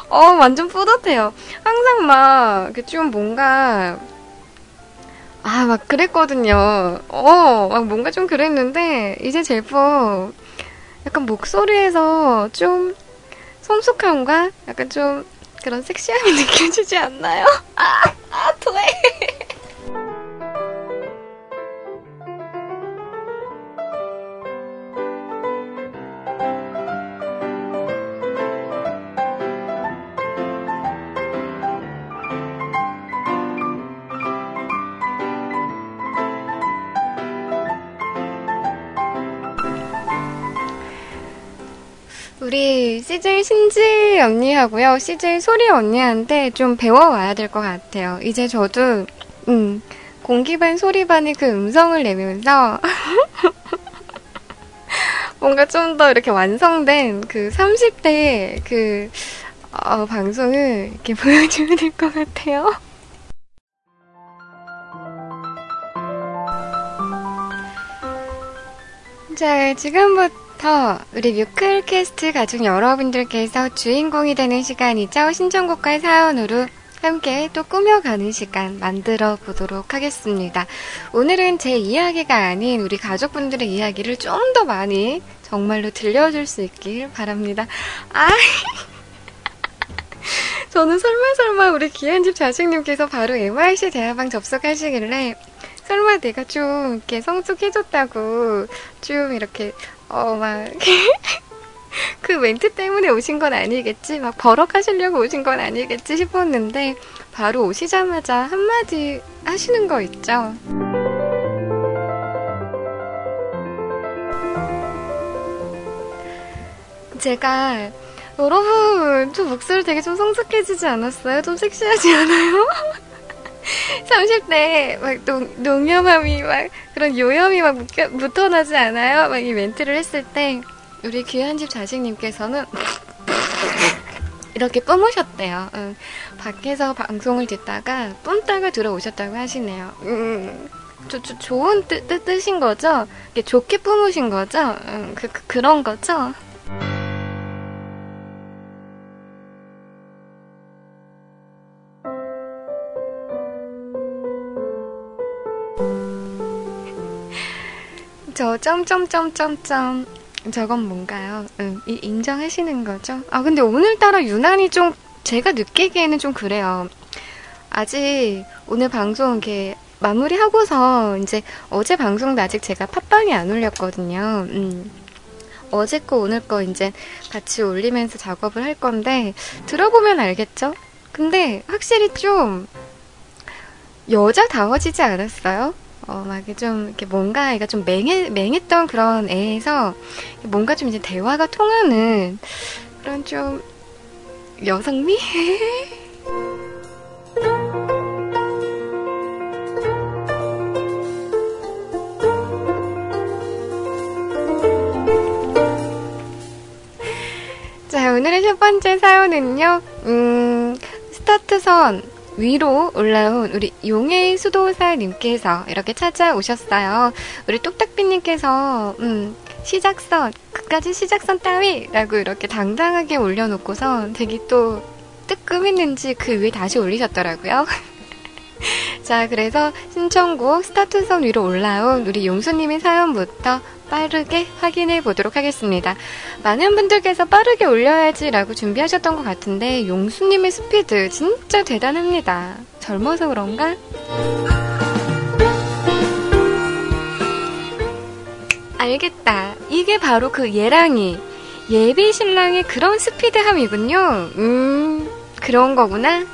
어, 완전 뿌듯해요. 항상 막, 좀 뭔가, 아, 막 그랬거든요. 어, 막 뭔가 좀 그랬는데, 이제 제법, 약간 목소리에서 좀, 성숙함과, 약간 좀, 그런 섹시함이 느껴지지 않나요? 아, 아, 토해. 우리 씨제이 신지 언니하고요, 씨제이 소리 언니한테 좀 배워와야 될 것 같아요. 이제 저도 음, 공기반 소리반의 그 음성을 내면서 뭔가 좀 더 이렇게 완성된 그 삼십 대의 그 어, 방송을 이렇게 보여줘야 될 것 같아요. 자, 지금부터 우리 뮤클캐스트 가족 여러분들께서 주인공이 되는 시간이죠. 신청곡과 사연으로 함께 또 꾸며가는 시간 만들어 보도록 하겠습니다. 오늘은 제 이야기가 아닌 우리 가족분들의 이야기를 좀 더 많이 정말로 들려줄 수 있길 바랍니다. 아, 저는 설마 설마 우리 귀한집 자식님께서 바로 엠아이씨 대화방 접속하시길래 설마 내가 좀 이렇게 성숙해졌다고 좀 이렇게 어, 막, 그 멘트 때문에 오신 건 아니겠지? 막 버럭하시려고 오신 건 아니겠지? 싶었는데, 바로 오시자마자 한마디 하시는 거 있죠? 제가, 여러분, 저 목소리 되게 좀 성숙해지지 않았어요? 좀 섹시하지 않아요? 삼십 대 막 농, 농염함이 막 그런 요염이 막 묶여, 묻어나지 않아요? 막 이 멘트를 했을 때 우리 귀한집 자식님께서는 이렇게 뿜으셨대요. 응. 밖에서 방송을 듣다가 뿜다가 들어오셨다고 하시네요. 음, 조, 조, 좋은 뜻, 뜻, 뜻인 거죠? 이게 좋게 뿜으신 거죠? 응, 그, 그, 그런 거죠? 저 점점점점점 저건 뭔가요? 음, 인정하시는 거죠? 아 근데 오늘따라 유난히 좀 제가 느끼기에는 좀 그래요. 아직 오늘 방송 이렇게 마무리하고서 이제 어제 방송도 아직 제가 팟빵에 안 올렸거든요. 음. 어제 거 오늘 거 이제 같이 올리면서 작업을 할 건데 들어보면 알겠죠? 근데 확실히 좀 여자다워지지 않았어요? 어, 막, 좀, 이렇게 뭔가, 애가 좀 맹해, 맹했던 그런 애에서, 뭔가 좀 이제 대화가 통하는, 그런 좀, 여성미? 일 번은요 음, 스타트선 위로 올라온 우리 용의 수도사님께서 이렇게 찾아오셨어요. 우리 똑딱비님께서 음, 시작선 끝까지 시작선 따위 라고 이렇게 당당하게 올려놓고서 되게 또 뜨끔했는지 그 위에 다시 올리셨더라고요. 자, 그래서 신청곡 스타트선 위로 올라온 우리 용수님의 사연부터 빠르게 확인해 보도록 하겠습니다. 많은 분들께서 빠르게 올려야지 라고 준비하셨던 것 같은데 용수님의 스피드 진짜 대단합니다. 젊어서 그런가? 알겠다. 이게 바로 그 예랑이, 예비 신랑의 그런 스피드함이군요. 음, 그런 거구나.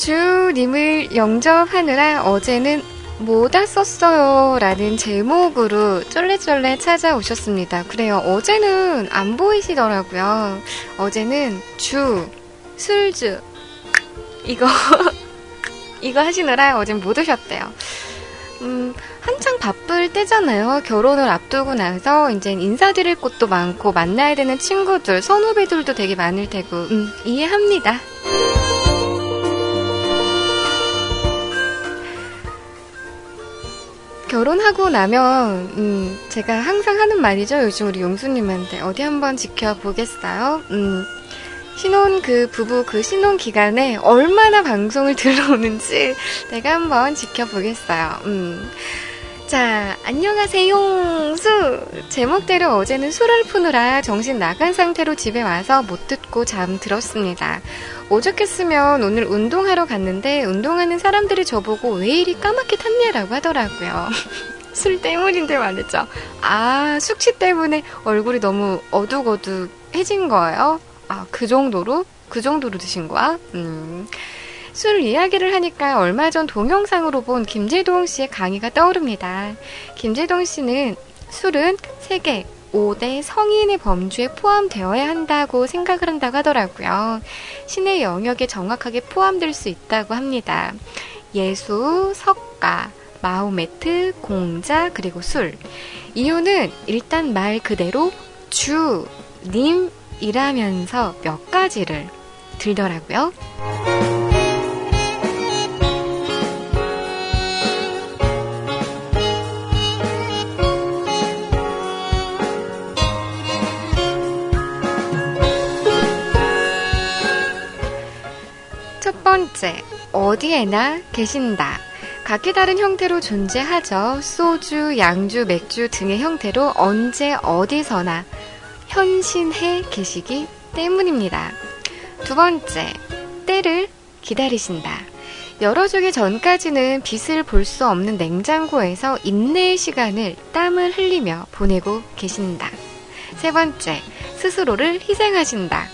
주님을 영접하느라 어제는 못 왔었어요 라는 제목으로 쫄래쫄래 찾아오셨습니다. 그래요. 어제는 안 보이시더라고요. 어제는 주, 술주 이거 이거 하시느라 어젠 못 오셨대요. 음, 한창 바쁠 때잖아요. 결혼을 앞두고 나서 이제 인사드릴 곳도 많고 만나야 되는 친구들, 선후배들도 되게 많을 테고 음, 이해합니다. 결혼하고 나면 음, 제가 항상 하는 말이죠. 요즘 우리 용수님한테 어디 한번 지켜보겠어요. 음, 신혼 그 부부 그 신혼 기간에 얼마나 방송을 들어오는지 내가 한번 지켜보겠어요. 음. 자, 안녕하세요 용수. 제목대로 어제는 술을 푸느라 정신 나간 상태로 집에 와서 못 듣고 잠들었습니다. 오죽했으면 오늘 운동하러 갔는데 운동하는 사람들이 저보고 왜 이리 까맣게 탔냐라고 하더라고요. 술 때문인데 말이죠. 아, 숙취 때문에 얼굴이 너무 어둑어둑해진 거예요? 아, 그 정도로? 그 정도로 드신 거야? 음... 술 이야기를 하니까 얼마 전 동영상으로 본 김재동 씨의 강의가 떠오릅니다. 김재동 씨는 술은 세계 오 대 성인의 범주에 포함되어야 한다고 생각을 한다고 하더라고요. 신의 영역에 정확하게 포함될 수 있다고 합니다. 예수, 석가, 마호메트, 공자, 그리고 술. 이유는 일단 말 그대로 주, 님이라면서 몇 가지를 들더라고요. 첫번째, 어디에나 계신다. 각기 다른 형태로 존재하죠. 소주, 양주, 맥주 등의 형태로 언제 어디서나 현신해 계시기 때문입니다. 두번째, 때를 기다리신다. 열어주기 전까지는 빛을 볼 수 없는 냉장고에서 인내의 시간을 땀을 흘리며 보내고 계신다. 세번째, 스스로를 희생하신다.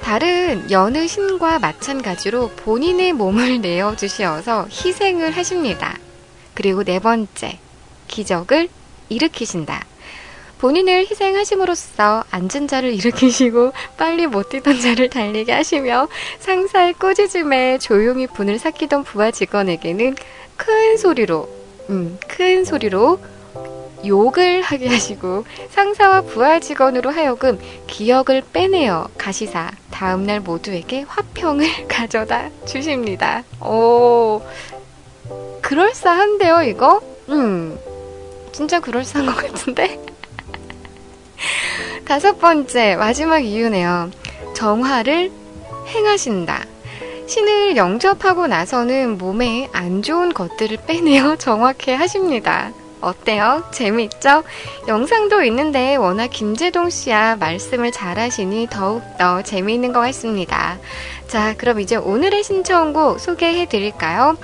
다른 여느 신과 마찬가지로 본인의 몸을 내어주시어서 희생을 하십니다. 그리고 네 번째, 기적을 일으키신다. 본인을 희생하심으로써 앉은 자를 일으키시고 빨리 못 뛰던 자를 달리게 하시며 상사의 꼬지짐에 조용히 분을 삭히던 부하 직원에게는 큰 소리로, 음, 큰 소리로 욕을 하게 하시고 상사와 부하 직원으로 하여금 기억을 빼내어 가시사 다음날 모두에게 화평을 가져다 주십니다. 오, 그럴싸한데요 이거? 음, 진짜 그럴싸한 것 같은데? 다섯 번째, 마지막 이유네요. 정화를 행하신다. 신을 영접하고 나서는 몸에 안 좋은 것들을 빼내어 정확히 하십니다. 어때요? 재미있죠? 영상도 있는데 워낙 김재동씨야 말씀을 잘하시니 더욱더 재미있는 것 같습니다. 자, 그럼 이제 오늘의 신청곡 소개해드릴까요?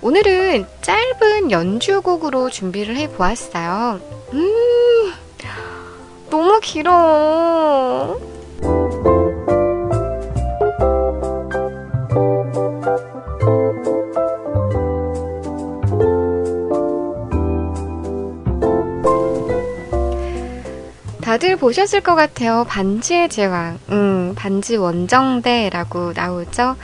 오늘은 짧은 연주곡으로 준비를 해보았어요. 음, 너무 길어. 다들 보셨을 것 같아요. 반지의 제왕, 음, 반지 원정대라고 나오죠.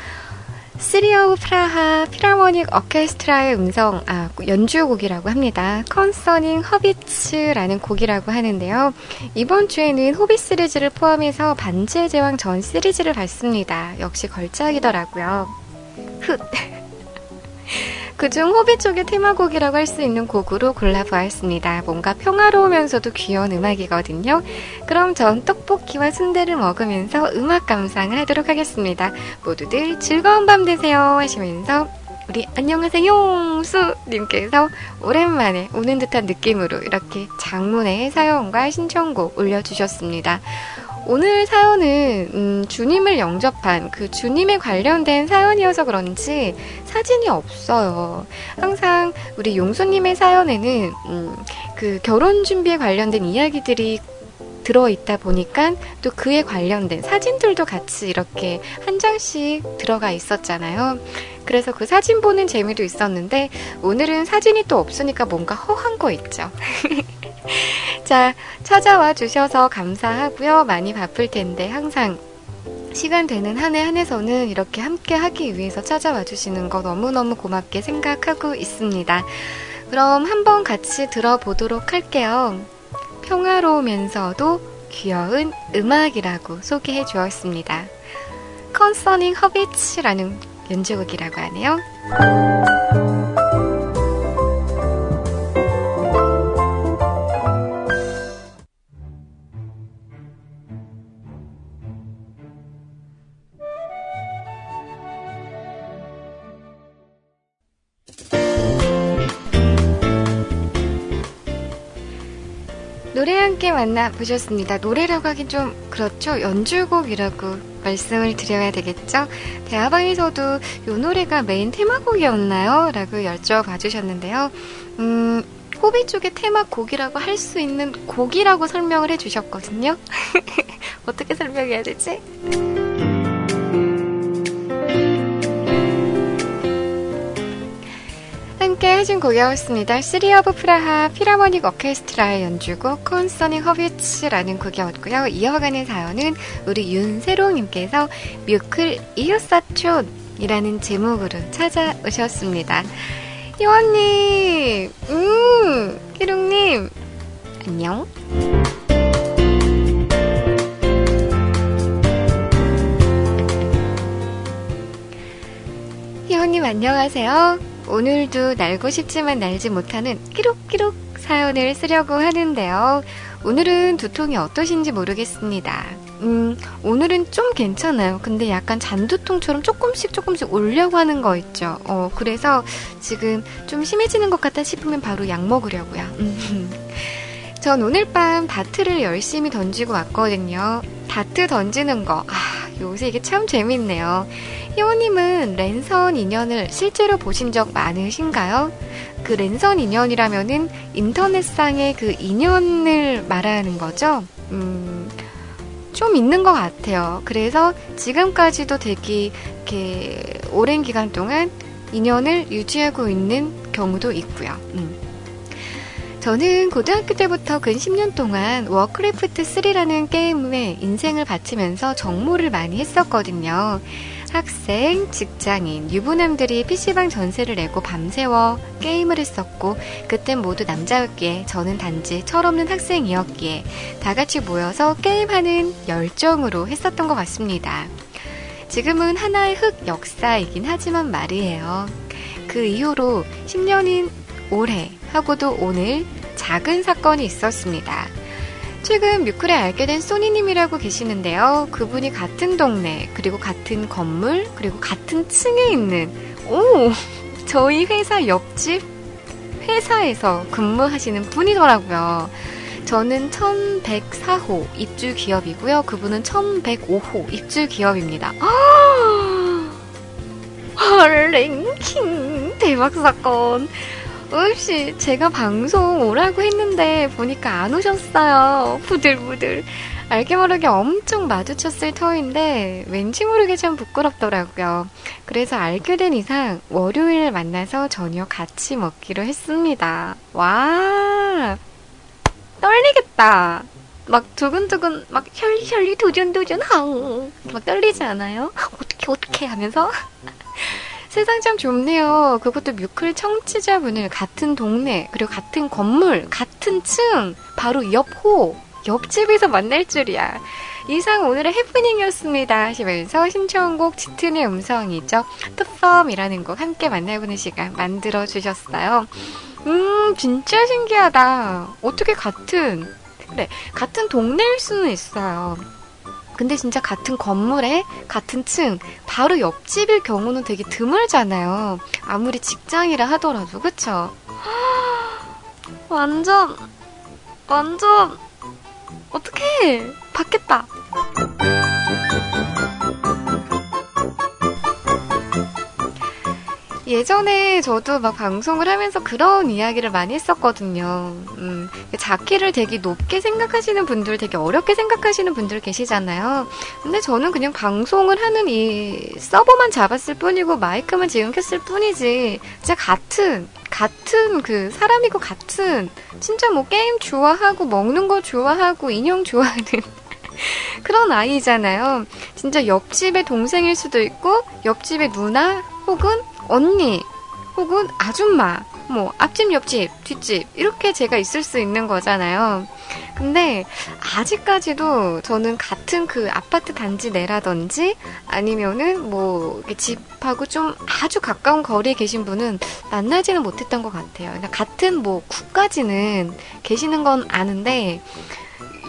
시리아우 프라하 필하모닉 오케스트라의 음성 아, 연주곡이라고 합니다. Concerning Hobbits라는 곡이라고 하는데요. 이번 주에는 호빗 시리즈를 포함해서 반지의 제왕 전 시리즈를 봤습니다. 역시 걸작이더라고요. 훗! 그중 호빗 쪽의 테마곡이라고 할 수 있는 곡으로 골라보았습니다. 뭔가 평화로우면서도 귀여운 음악이거든요. 그럼 전 떡볶이와 순대를 먹으면서 음악 감상을 하도록 하겠습니다. 모두들 즐거운 밤 되세요 하시면서 우리 안녕하세요 수님께서 오랜만에 오는 듯한 느낌으로 이렇게 장문의 사연과 신청곡 올려주셨습니다. 오늘 사연은 음, 주님을 영접한 그 주님에 관련된 사연이어서 그런지 사진이 없어요. 항상 우리 용수님의 사연에는 음, 그 결혼 준비에 관련된 이야기들이 들어있다 보니까 또 그에 관련된 사진들도 같이 이렇게 한 장씩 들어가 있었잖아요. 그래서 그 사진 보는 재미도 있었는데 오늘은 사진이 또 없으니까 뭔가 허한 거 있죠. 자, 찾아와 주셔서 감사하고요. 많이 바쁠 텐데 항상 시간 되는 한 해 한해서는 이렇게 함께 하기 위해서 찾아와 주시는 거 너무너무 고맙게 생각하고 있습니다. 그럼 한번 같이 들어보도록 할게요. 평화로우면서도 귀여운 음악이라고 소개해 주었습니다. Concerning Hobbits라는 연주곡이라고 하네요. 노래 함께 만나보셨습니다. 노래라고 하긴 좀 그렇죠. 연주곡이라고 말씀을 드려야 되겠죠. 대화방에서도 이 노래가 메인 테마곡이었나요? 라고 여쭤봐 주셨는데요. 음, 호비 쪽의 테마곡이라고 할 수 있는 곡이라고 설명을 해주셨거든요. 어떻게 설명해야 되지? 해준 곡이었습니다. 시리 오브 프라하 필하모닉 오케스트라의 연주곡 Concerning Hobbits라는 곡이었고요. 이어가는 사연은 우리 윤세롱님께서 뮤클 이웃사촌이라는 제목으로 찾아오셨습니다. 희원님, 음, 희롱님 안녕. 희원님 안녕하세요. 오늘도 날고 싶지만 날지 못하는 끼룩끼룩 사연을 쓰려고 하는데요. 오늘은 두통이 어떠신지 모르겠습니다. 음, 오늘은 좀 괜찮아요. 근데 약간 잔두통처럼 조금씩 조금씩 오려고 하는 거 있죠. 어, 그래서 지금 좀 심해지는 것 같다 싶으면 바로 약 먹으려고요. 전 오늘 밤 다트를 열심히 던지고 왔거든요. 다트 던지는 거. 아, 요새 이게 참 재밌네요. 희원님은 랜선 인연을 실제로 보신 적 많으신가요? 그 랜선 인연이라면은 인터넷상의 그 인연을 말하는 거죠? 음, 좀 있는 것 같아요. 그래서 지금까지도 되게 이렇게 오랜 기간 동안 인연을 유지하고 있는 경우도 있고요. 음. 저는 고등학교 때부터 근 십 년 동안 워크래프트쓰리라는 게임에 인생을 바치면서 정모를 많이 했었거든요. 학생, 직장인, 유부남들이 피씨방 전세를 내고 밤새워 게임을 했었고 그땐 모두 남자였기에 저는 단지 철없는 학생이었기에 다같이 모여서 게임하는 열정으로 했었던 것 같습니다. 지금은 하나의 흑 역사이긴 하지만 말이에요. 그 이후로 십 년인 올해 하고도 오늘 작은 사건이 있었습니다. 최근 뮤클에 알게 된 소니님이라고 계시는데요. 그분이 같은 동네, 그리고 같은 건물, 그리고 같은 층에 있는 오! 저희 회사 옆집 회사에서 근무하시는 분이더라고요. 저는 천백사 호 입주기업이고요. 그분은 천백오 호 입주기업입니다. 아! 헐랭킹! 대박사건! 역시 제가 방송 오라고 했는데 보니까 안 오셨어요. 부들부들 알게 모르게 엄청 마주쳤을 터인데 왠지 모르게 참 부끄럽더라고요. 그래서 알게 된 이상 월요일 만나서 저녁 같이 먹기로 했습니다. 와 떨리겠다. 막 두근두근 막 혈혈이 도전도전 하우 막 떨리지 않아요? 어떻게 어떻게 하면서 세상 참 좁네요. 그것도 뮤클 청취자분을 같은 동네 그리고 같은 건물 같은 층 바로 옆호 옆집에서 만날 줄이야. 이상 오늘의 해프닝이었습니다 하시면서 신청곡 짙은의 음성이죠. 투펌이라는 곡 함께 만나보는 시간 만들어주셨어요. 음 진짜 신기하다. 어떻게 같은 그래 같은 동네일 수는 있어요. 근데 진짜 같은 건물에 같은 층 바로 옆집일 경우는 되게 드물잖아요. 아무리 직장이라 하더라도 그쵸? 완전 완전 어떡해 받겠다. 예전에 저도 막 방송을 하면서 그런 이야기를 많이 했었거든요. 음, 자키를 되게 높게 생각하시는 분들, 되게 어렵게 생각하시는 분들 계시잖아요. 근데 저는 그냥 방송을 하는 이 서버만 잡았을 뿐이고 마이크만 지금 켰을 뿐이지 진짜 같은 같은 그 사람이고 같은 진짜 뭐 게임 좋아하고 먹는 거 좋아하고 인형 좋아하는 그런 아이잖아요. 진짜 옆집의 동생일 수도 있고 옆집의 누나 혹은 언니 혹은 아줌마 뭐 앞집 옆집 뒷집 이렇게 제가 있을 수 있는 거잖아요. 근데 아직까지도 저는 같은 그 아파트 단지 내라든지 아니면은 뭐 집하고 좀 아주 가까운 거리에 계신 분은 만나지는 못했던 것 같아요. 같은 뭐 구까지는 계시는 건 아는데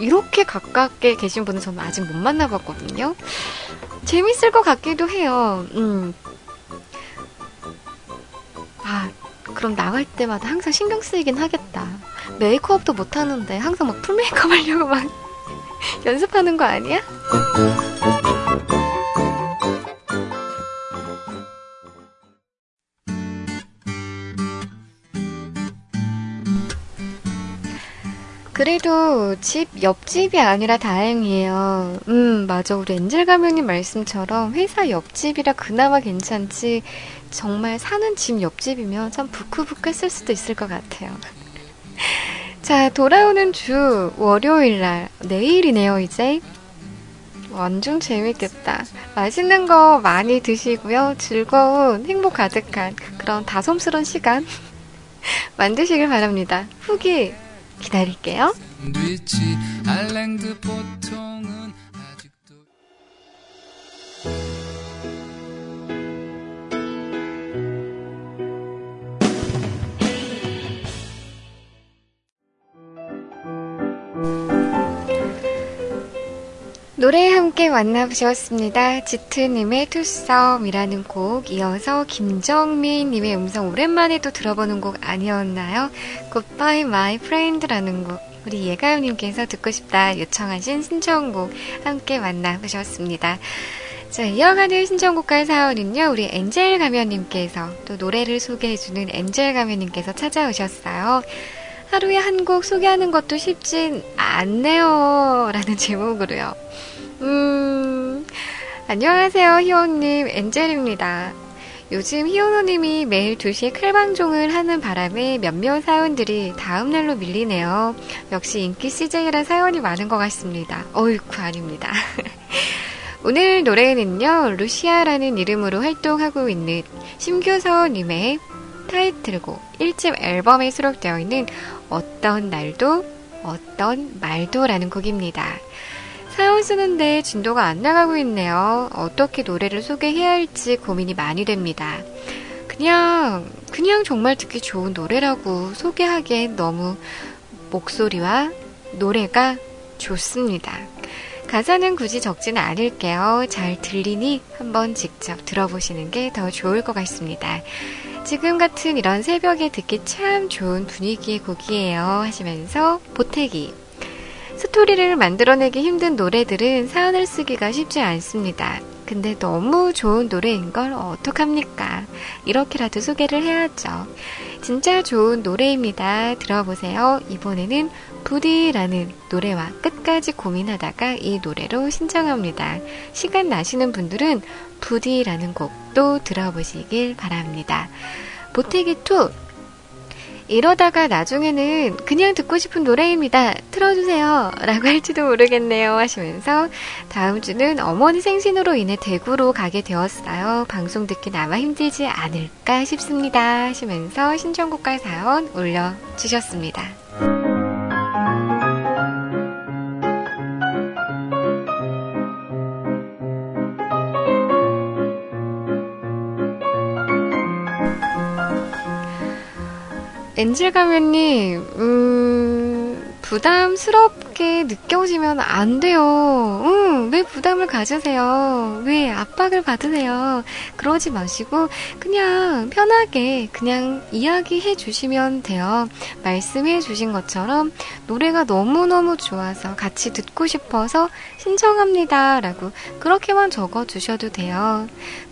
이렇게 가깝게 계신 분은 저는 아직 못 만나봤거든요. 재밌을 것 같기도 해요. 음. 아, 그럼 나갈 때마다 항상 신경 쓰이긴 하겠다. 메이크업도 못 하는데 항상 막 풀메이크업 하려고 막 연습하는 거 아니야? 그래도 집 옆집이 아니라 다행이에요. 음, 맞아. 우리 엔젤 가명님 말씀처럼 회사 옆집이라 그나마 괜찮지 정말 사는 집 옆집이면 참 부끄부끄했을 수도 있을 것 같아요. 자, 돌아오는 주 월요일날 내일이네요 이제. 완전 재밌겠다. 맛있는 거 많이 드시고요. 즐거운 행복 가득한 그런 다솜스러운 시간 만드시길 바랍니다. 후기 기다릴게요. 노래 함께 만나보셨습니다. 지트님의 투썸이라는 곡 이어서 김정민님의 음성 오랜만에 또 들어보는 곡 아니었나요? Goodbye My Friend라는 곡 우리 예가연님께서 듣고 싶다 요청하신 신청곡 함께 만나보셨습니다. 자, 이어가는 신청곡과 사연은요. 우리 엔젤 가면님께서 또 노래를 소개해주는 엔젤 가면님께서 찾아오셨어요. 하루에 한 곡 소개하는 것도 쉽진 않네요 라는 제목으로요. 음, 안녕하세요 희원님 엔젤입니다. 요즘 희원호님이 매일 두 시에 칼방종을 하는 바람에 몇몇 사연들이 다음날로 밀리네요. 역시 인기 씨제이라 사연이 많은 것 같습니다. 어이쿠 아닙니다. 오늘 노래는요 루시아라는 이름으로 활동하고 있는 심규서님의 타이틀곡 일 집 앨범에 수록되어 있는 어떤 날도 어떤 말도 라는 곡입니다. 사연 쓰는데 진도가 안 나가고 있네요. 어떻게 노래를 소개해야 할지 고민이 많이 됩니다. 그냥 그냥 정말 듣기 좋은 노래라고 소개하기엔 너무 목소리와 노래가 좋습니다. 가사는 굳이 적지는 않을게요. 잘 들리니 한번 직접 들어보시는 게 더 좋을 것 같습니다. 지금 같은 이런 새벽에 듣기 참 좋은 분위기의 곡이에요 하시면서 보태기 스토리를 만들어내기 힘든 노래들은 사연을 쓰기가 쉽지 않습니다. 근데 너무 좋은 노래인 걸 어떡합니까? 이렇게라도 소개를 해야죠. 진짜 좋은 노래입니다. 들어보세요. 이번에는 부디라는 노래와 끝까지 고민하다가 이 노래로 신청합니다. 시간 나시는 분들은 부디라는 곡도 들어보시길 바랍니다. 보태기 투 이러다가 나중에는 그냥 듣고 싶은 노래입니다. 틀어주세요. 라고 할지도 모르겠네요. 하시면서 다음 주는 어머니 생신으로 인해 대구로 가게 되었어요. 방송 듣기 아마 힘들지 않을까 싶습니다. 하시면서 신청곡과 사연 올려주셨습니다. 엔젤가면님, 음, 부담스럽게 느껴지면 안 돼요. 음, 왜 부담을 가지세요? 왜 압박을 받으세요? 그러지 마시고 그냥 편하게 그냥 이야기해 주시면 돼요. 말씀해 주신 것처럼 노래가 너무너무 좋아서 같이 듣고 싶어서 신청합니다. 라고 그렇게만 적어주셔도 돼요.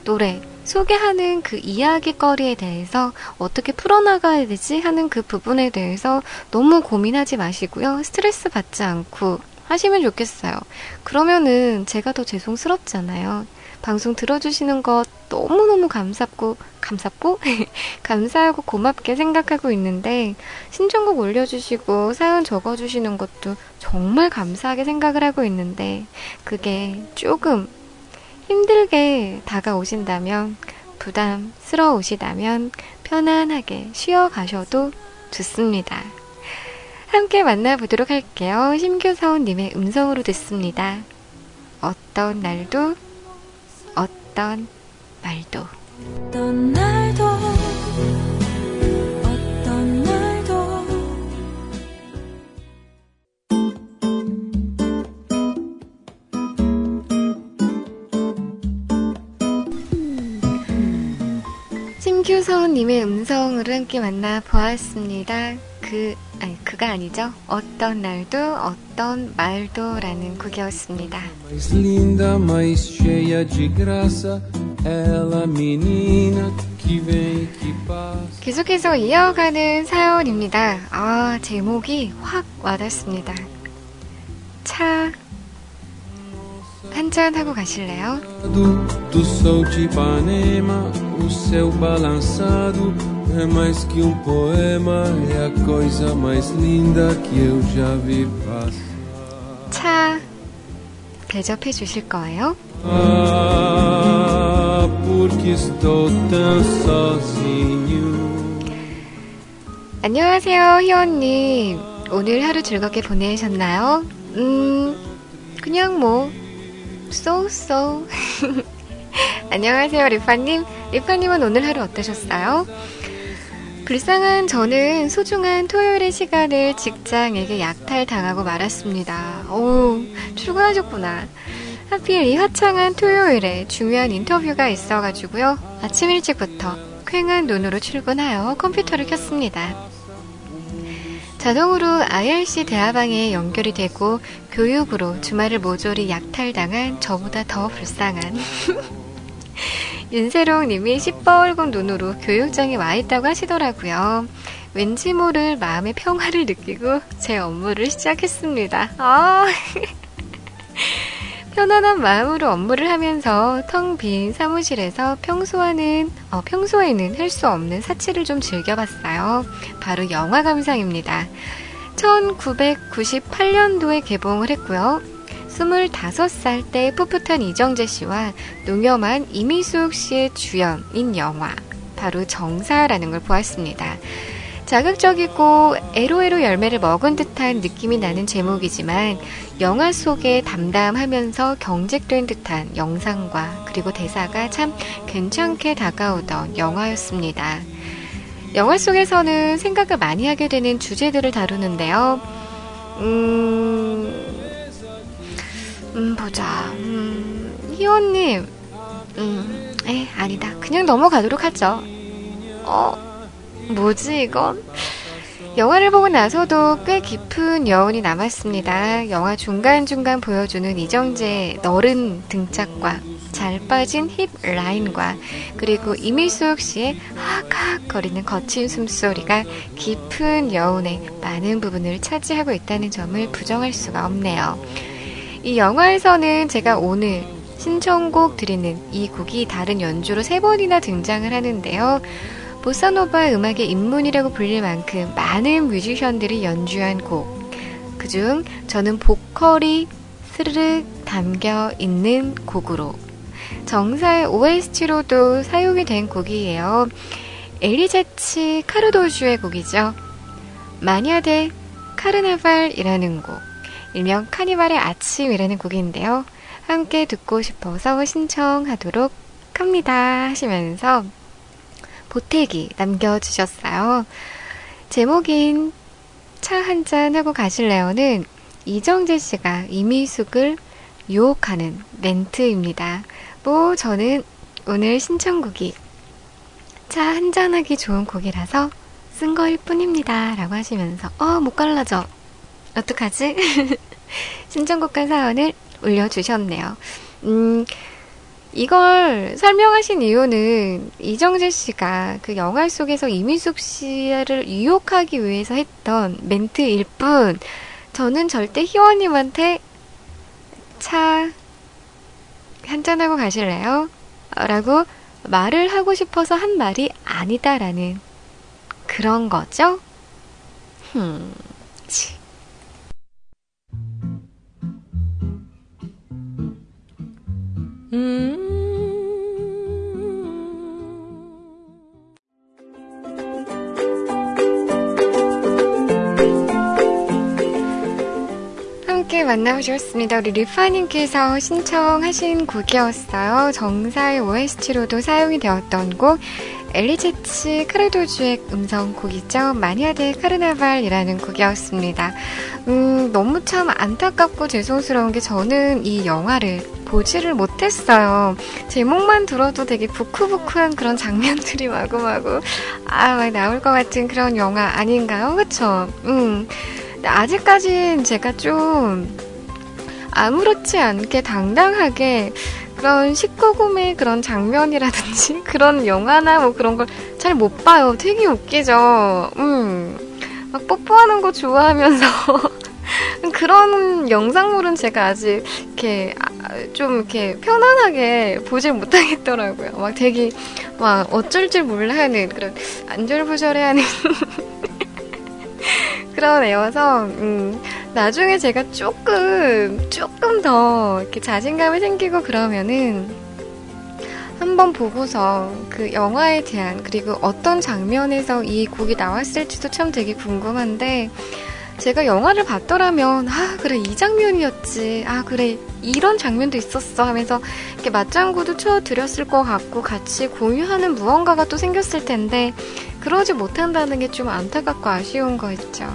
노래 소개하는 그 이야기거리에 대해서 어떻게 풀어나가야 되지 하는 그 부분에 대해서 너무 고민하지 마시고요. 스트레스 받지 않고 하시면 좋겠어요. 그러면은 제가 더 죄송스럽잖아요. 방송 들어주시는 것 너무너무 감사고, 감사고? 감사하고 고맙게 생각하고 있는데 신청곡 올려주시고 사연 적어주시는 것도 정말 감사하게 생각을 하고 있는데 그게 조금 힘들게 다가오신다면, 부담스러우시다면 편안하게 쉬어가셔도 좋습니다. 함께 만나보도록 할게요. 심규서원님의 음성으로 듣습니다. 어떤 날도 어떤 말도 어떤 날도 어떤 날도 심규서원님의 음성으로 함께 만나보았습니다. 그, 아니, 그가 아니죠. 어떤 날도 어떤 말도 라는 곡이었습니다. 계속해서 이어가는 사연입니다. 아, 제목이 확 와닿습니다. 차 한잔 하고 가실래요? É mais que um poema, é a coisa mais linda que eu já vi passar. 차 대접해 주실 거예요? Ah, porque estou tão sozinho. 안녕하세요, 희원님. 오늘 하루 즐겁게 보내셨나요? 음, 그냥 뭐, so so. 안녕하세요, 리파님. 리파님은 오늘 하루 어떠셨어요? 불쌍한 저는 소중한 토요일의 시간을 직장에게 약탈당하고 말았습니다. 오, 출근하셨구나. 하필 이 화창한 토요일에 중요한 인터뷰가 있어가지고요. 아침 일찍부터 퀭한 눈으로 출근하여 컴퓨터를 켰습니다. 자동으로 아이알씨 대화방에 연결이 되고 교육으로 주말을 모조리 약탈당한 저보다 더 불쌍한... 윤세롱님이 시뻘건 눈으로 교육장에 와있다고 하시더라고요. 왠지 모를 마음의 평화를 느끼고 제 업무를 시작했습니다. 아, 편안한 마음으로 업무를 하면서 텅 빈 사무실에서 평소와는, 어, 평소에는 할 수 없는 사치를 좀 즐겨봤어요. 바로 영화 감상입니다. 천구백구십팔 년도에 개봉을 했고요. 스물다섯 살 때 풋풋한 이정재 씨와 농염한 이미숙 씨의 주연인 영화 바로 정사라는 걸 보았습니다. 자극적이고 에로에로 열매를 먹은 듯한 느낌이 나는 제목이지만 영화 속에 담담하면서 경직된 듯한 영상과 그리고 대사가 참 괜찮게 다가오던 영화였습니다. 영화 속에서는 생각을 많이 하게 되는 주제들을 다루는데요. 음... 음, 보자. 음, 희원님. 음, 에, 아니다. 그냥 넘어가도록 하죠. 어, 뭐지, 이건? 영화를 보고 나서도 꽤 깊은 여운이 남았습니다. 영화 중간중간 보여주는 이정재의 너른 등짝과 잘 빠진 힙 라인과 그리고 이미숙 씨의 하악하악거리는 거친 숨소리가 깊은 여운의 많은 부분을 차지하고 있다는 점을 부정할 수가 없네요. 이 영화에서는 제가 오늘 신청곡 드리는 이 곡이 다른 연주로 세 번이나 등장을 하는데요. 보사노바 음악의 입문이라고 불릴 만큼 많은 뮤지션들이 연주한 곡, 그중 저는 보컬이 스르륵 담겨있는 곡으로 정사의 오에스티로도 사용이 된 곡이에요. 엘리자치 카르도주의 곡이죠. 마냐데 카르나발이라는 곡, 일명 카니발의 아침이라는 곡인데요, 함께 듣고 싶어서 신청하도록 합니다 하시면서 보태기 남겨주셨어요. 제목인 차 한잔 하고 가실래요는 이정재씨가 이미숙을 유혹하는 멘트입니다. 뭐 저는 오늘 신청곡이 차 한잔하기 좋은 곡이라서 쓴 거일 뿐입니다 라고 하시면서 어 못 갈라져 어떡하지? 신청곡과 사연을 올려주셨네요. 음, 이걸 설명하신 이유는 이정재씨가 그 영화 속에서 이민숙씨를 유혹하기 위해서 했던 멘트일 뿐, 저는 절대 희원님한테 차 한잔하고 가실래요? 라고 말을 하고 싶어서 한 말이 아니다라는 그런 거죠? 흠... 함께 만나보셨습니다. 우리 리파님께서 신청하신 곡이었어요. 정사의 오에스티로도 사용이 되었던 곡, 엘리제츠 카르도주의 음성곡이죠. 마니아데 카르나발이라는 곡이었습니다. 음, 너무 참 안타깝고 죄송스러운 게 저는 이 영화를 보지를 못했어요. 제목만 들어도 되게 부쿠부쿠한 그런 장면들이 마구마구 아, 막 나올 것 같은 그런 영화 아닌가요? 그쵸? 음, 아직까진 제가 좀 아무렇지 않게 당당하게 그런 십구 금의 그런 장면이라든지 그런 영화나 뭐 그런 걸 잘 못 봐요. 되게 웃기죠. 음, 막 뽀뽀하는 거 좋아하면서 그런 영상물은 제가 아직 이렇게 좀 이렇게 편안하게 보질 못하겠더라고요. 막 되게 막 어쩔 줄 몰라 하는 그런 안절부절해하는 그런 애여서 음. 나중에 제가 조금 조금 더 이렇게 자신감이 생기고 그러면은 한번 보고서 그 영화에 대한, 그리고 어떤 장면에서 이 곡이 나왔을지도 참 되게 궁금한데, 제가 영화를 봤더라면 아 그래 이 장면이었지, 아 그래 이런 장면도 있었어 하면서 이렇게 맞장구도 쳐드렸을 것 같고 같이 공유하는 무언가가 또 생겼을 텐데, 그러지 못한다는 게 좀 안타깝고 아쉬운 거 있죠.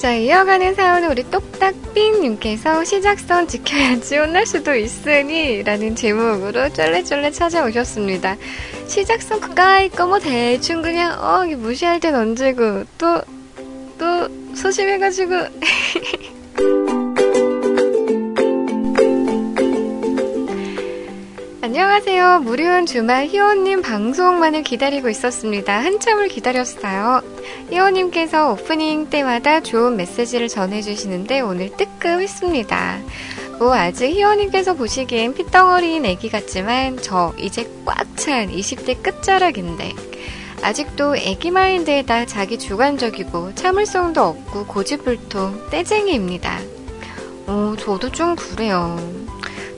자, 이어가는 사연은 우리 똑딱빈님께서 시작선 지켜야지 혼날 수도 있으니 라는 제목으로 쫄래쫄래 찾아오셨습니다. 시작선 가까이 거 뭐 대충 그냥 어 무시할 땐 언제고 또 또 소심해가지고 안녕하세요. 무료한 주말 희원님 방송만을 기다리고 있었습니다. 한참을 기다렸어요. 희원님께서 오프닝 때마다 좋은 메시지를 전해주시는데 오늘 뜨끔했습니다. 뭐 아직 희원님께서 보시기엔 핏덩어리인 애기 같지만 저 이제 꽉 찬 이십 대 끝자락인데 아직도 애기 마인드에다 자기 주관적이고 참을성도 없고 고집불통 떼쟁이입니다. 어, 저도 좀 그래요.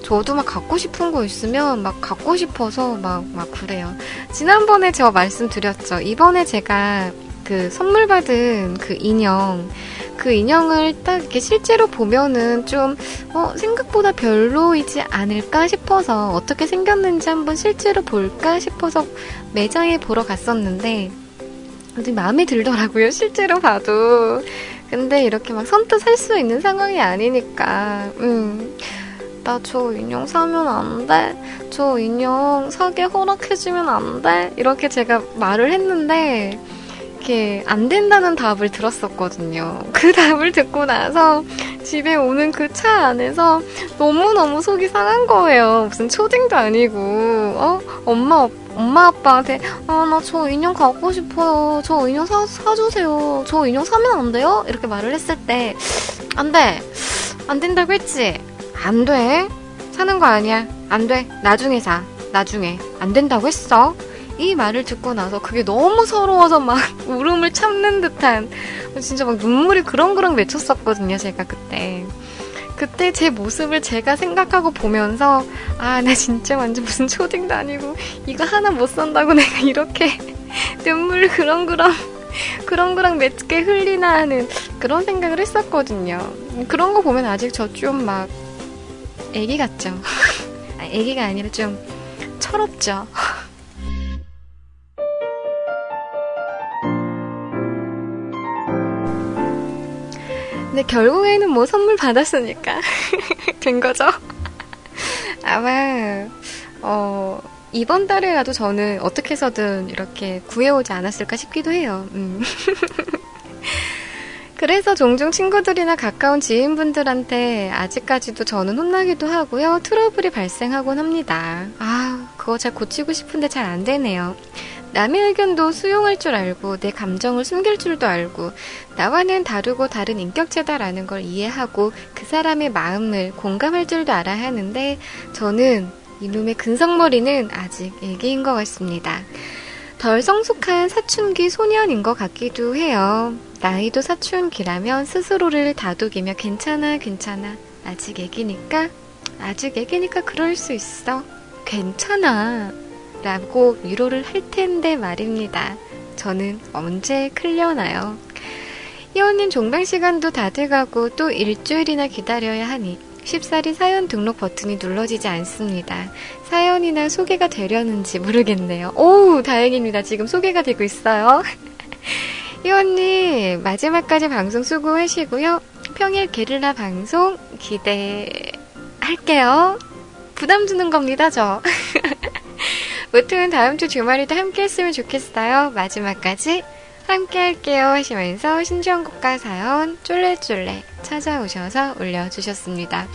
저도 막 갖고 싶은 거 있으면 막 갖고 싶어서 막, 막 그래요. 지난번에 제가 말씀드렸죠. 이번에 제가 그 선물 받은 그 인형, 그 인형을 딱 이렇게 실제로 보면은 좀, 어, 생각보다 별로이지 않을까 싶어서 어떻게 생겼는지 한번 실제로 볼까 싶어서 매장에 보러 갔었는데, 마음에 들더라고요. 실제로 봐도. 근데 이렇게 막 선뜻 살 수 있는 상황이 아니니까, 음. 나 저 인형 사면 안 돼? 저 인형 사게 허락해주면 안 돼? 이렇게 제가 말을 했는데 이렇게 안 된다는 답을 들었었거든요. 그 답을 듣고 나서 집에 오는 그 차 안에서 너무너무 속이 상한 거예요. 무슨 초딩도 아니고 어? 엄마, 엄마 아빠한테 아, 나 저 인형 갖고 싶어요. 저 인형 사, 사주세요. 저 인형 사면 안 돼요? 이렇게 말을 했을 때 안 돼. 안 된다고 했지? 안 돼. 사는 거 아니야. 안 돼. 나중에 사. 나중에. 안 된다고 했어. 이 말을 듣고 나서 그게 너무 서러워서 막 울음을 참는 듯한 진짜 막 눈물이 그렁그렁 맺혔었거든요. 제가 그때. 그때 제 모습을 제가 생각하고 보면서 아, 나 진짜 완전 무슨 초딩도 아니고 이거 하나 못 산다고 내가 이렇게 눈물을 그렁그렁 그렁그렁 맺게 흘리나 하는 그런 생각을 했었거든요. 그런 거 보면 아직 저 좀 막 애기 같죠. 애기가 아니라 좀 철없죠. 근데 결국에는 뭐 선물 받았으니까 된 거죠. 아마 어, 이번 달에라도 저는 어떻게 해서든 이렇게 구해오지 않았을까 싶기도 해요. 음. 그래서 종종 친구들이나 가까운 지인분들한테 아직까지도 저는 혼나기도 하고요. 트러블이 발생하곤 합니다. 아, 그거 잘 고치고 싶은데 잘 안 되네요. 남의 의견도 수용할 줄 알고 내 감정을 숨길 줄도 알고 나와는 다르고 다른 인격체다라는 걸 이해하고 그 사람의 마음을 공감할 줄도 알아야 하는데 저는 이놈의 근성머리는 아직 애기인 것 같습니다. 덜 성숙한 사춘기 소년인 것 같기도 해요. 나이도 사춘기라면 스스로를 다독이며 괜찮아 괜찮아 아직 애기니까 아직 애기니까 그럴 수 있어 괜찮아 라고 위로를 할 텐데 말입니다. 저는 언제 클려나요? 희원님 종방 시간도 다 돼가고 또 일주일이나 기다려야 하니 쉽사리 사연 등록 버튼이 눌러지지 않습니다. 사연이나 소개가 되려는지 모르겠네요. 오우, 다행입니다. 지금 소개가 되고 있어요. 희원님 마지막까지 방송 수고하시고요. 평일 게릴라 방송 기대할게요. 부담 주는 겁니다, 저. 무튼 다음주 주말에도 함께 했으면 좋겠어요. 마지막까지 함께 할게요 하시면서 신청곡과 사연 쫄래쫄래 찾아오셔서 올려주셨습니다.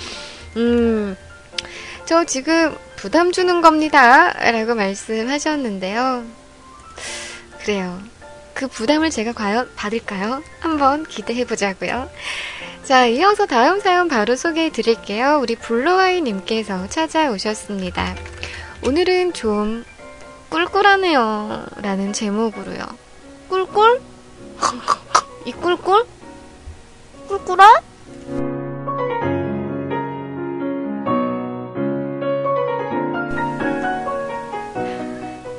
음, 저 지금 부담 주는 겁니다 라고 말씀하셨는데요. 그래요. 그 부담을 제가 과연 받을까요? 한번 기대해보자고요. 자, 이어서 다음 사연 바로 소개해드릴게요. 우리 블루아이님께서 찾아오셨습니다. 오늘은 좀 꿀꿀하네요 라는 제목으로요. 꿀꿀? 이 꿀꿀? 꿀꿀아?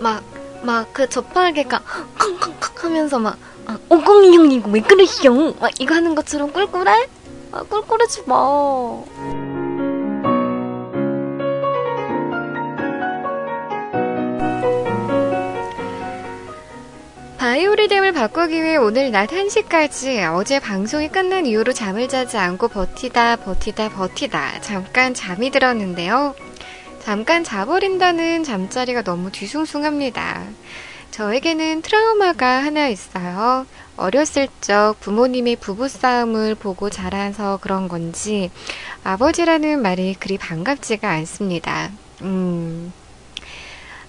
막, 막 그 저팔계가 컹컹컹 하면서 막 아, 엉엉이 형님 이거 왜 그러시오? 막 이거 하는 것처럼 꿀꿀해? 아, 꿀꿀하지 마. 바이오리듬을 바꾸기 위해 오늘 낮 한 시까지 어제 방송이 끝난 이후로 잠을 자지 않고 버티다 버티다 버티다 잠깐 잠이 들었는데요. 잠깐 자버린다는 잠자리가 너무 뒤숭숭합니다. 저에게는 트라우마가 하나 있어요. 어렸을 적 부모님의 부부싸움을 보고 자라서 그런 건지 아버지라는 말이 그리 반갑지가 않습니다. 음...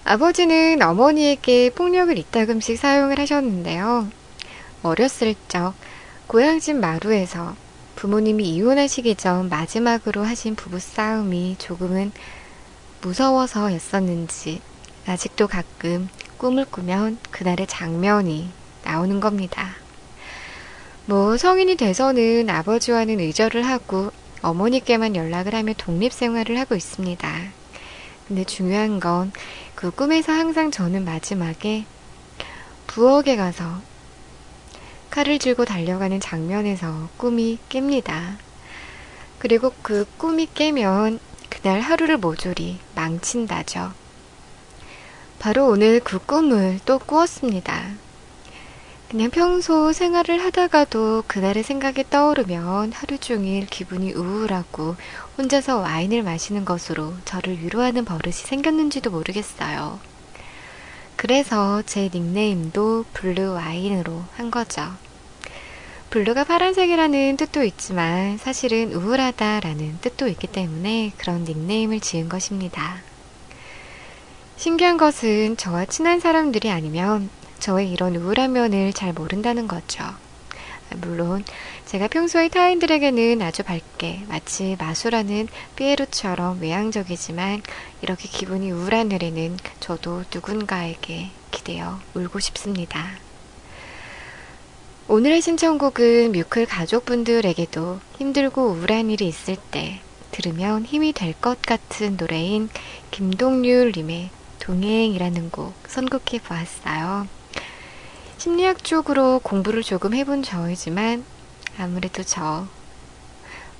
아버지는 어머니에게 폭력을 이따금씩 사용을 하셨는데요. 어렸을 적 고향집 마루에서 부모님이 이혼하시기 전 마지막으로 하신 부부싸움이 조금은 무서워서였었는지 아직도 가끔 꿈을 꾸면 그날의 장면이 나오는 겁니다. 뭐 성인이 돼서는 아버지와는 의절을 하고 어머니께만 연락을 하며 독립생활을 하고 있습니다. 근데 중요한 건 그 꿈에서 항상 저는 마지막에 부엌에 가서 칼을 들고 달려가는 장면에서 꿈이 깹니다. 그리고 그 꿈이 깨면 그날 하루를 모조리 망친다죠. 바로 오늘 그 꿈을 또 꾸었습니다. 그냥 평소 생활을 하다가도 그날의 생각이 떠오르면 하루 종일 기분이 우울하고 혼자서 와인을 마시는 것으로 저를 위로하는 버릇이 생겼는지도 모르겠어요. 그래서 제 닉네임도 블루 와인으로 한 거죠. 블루가 파란색이라는 뜻도 있지만 사실은 우울하다라는 뜻도 있기 때문에 그런 닉네임을 지은 것입니다. 신기한 것은 저와 친한 사람들이 아니면 저의 이런 우울한 면을 잘 모른다는 거죠. 물론 제가 평소에 타인들에게는 아주 밝게 마치 마술하는 피에로처럼 외향적이지만 이렇게 기분이 우울한 날에는 저도 누군가에게 기대어 울고 싶습니다. 오늘의 신청곡은 뮤클 가족분들에게도 힘들고 우울한 일이 있을 때 들으면 힘이 될 것 같은 노래인 김동률님의 동행이라는 곡 선곡해 보았어요. 심리학 쪽으로 공부를 조금 해본 저이지만 아무래도 저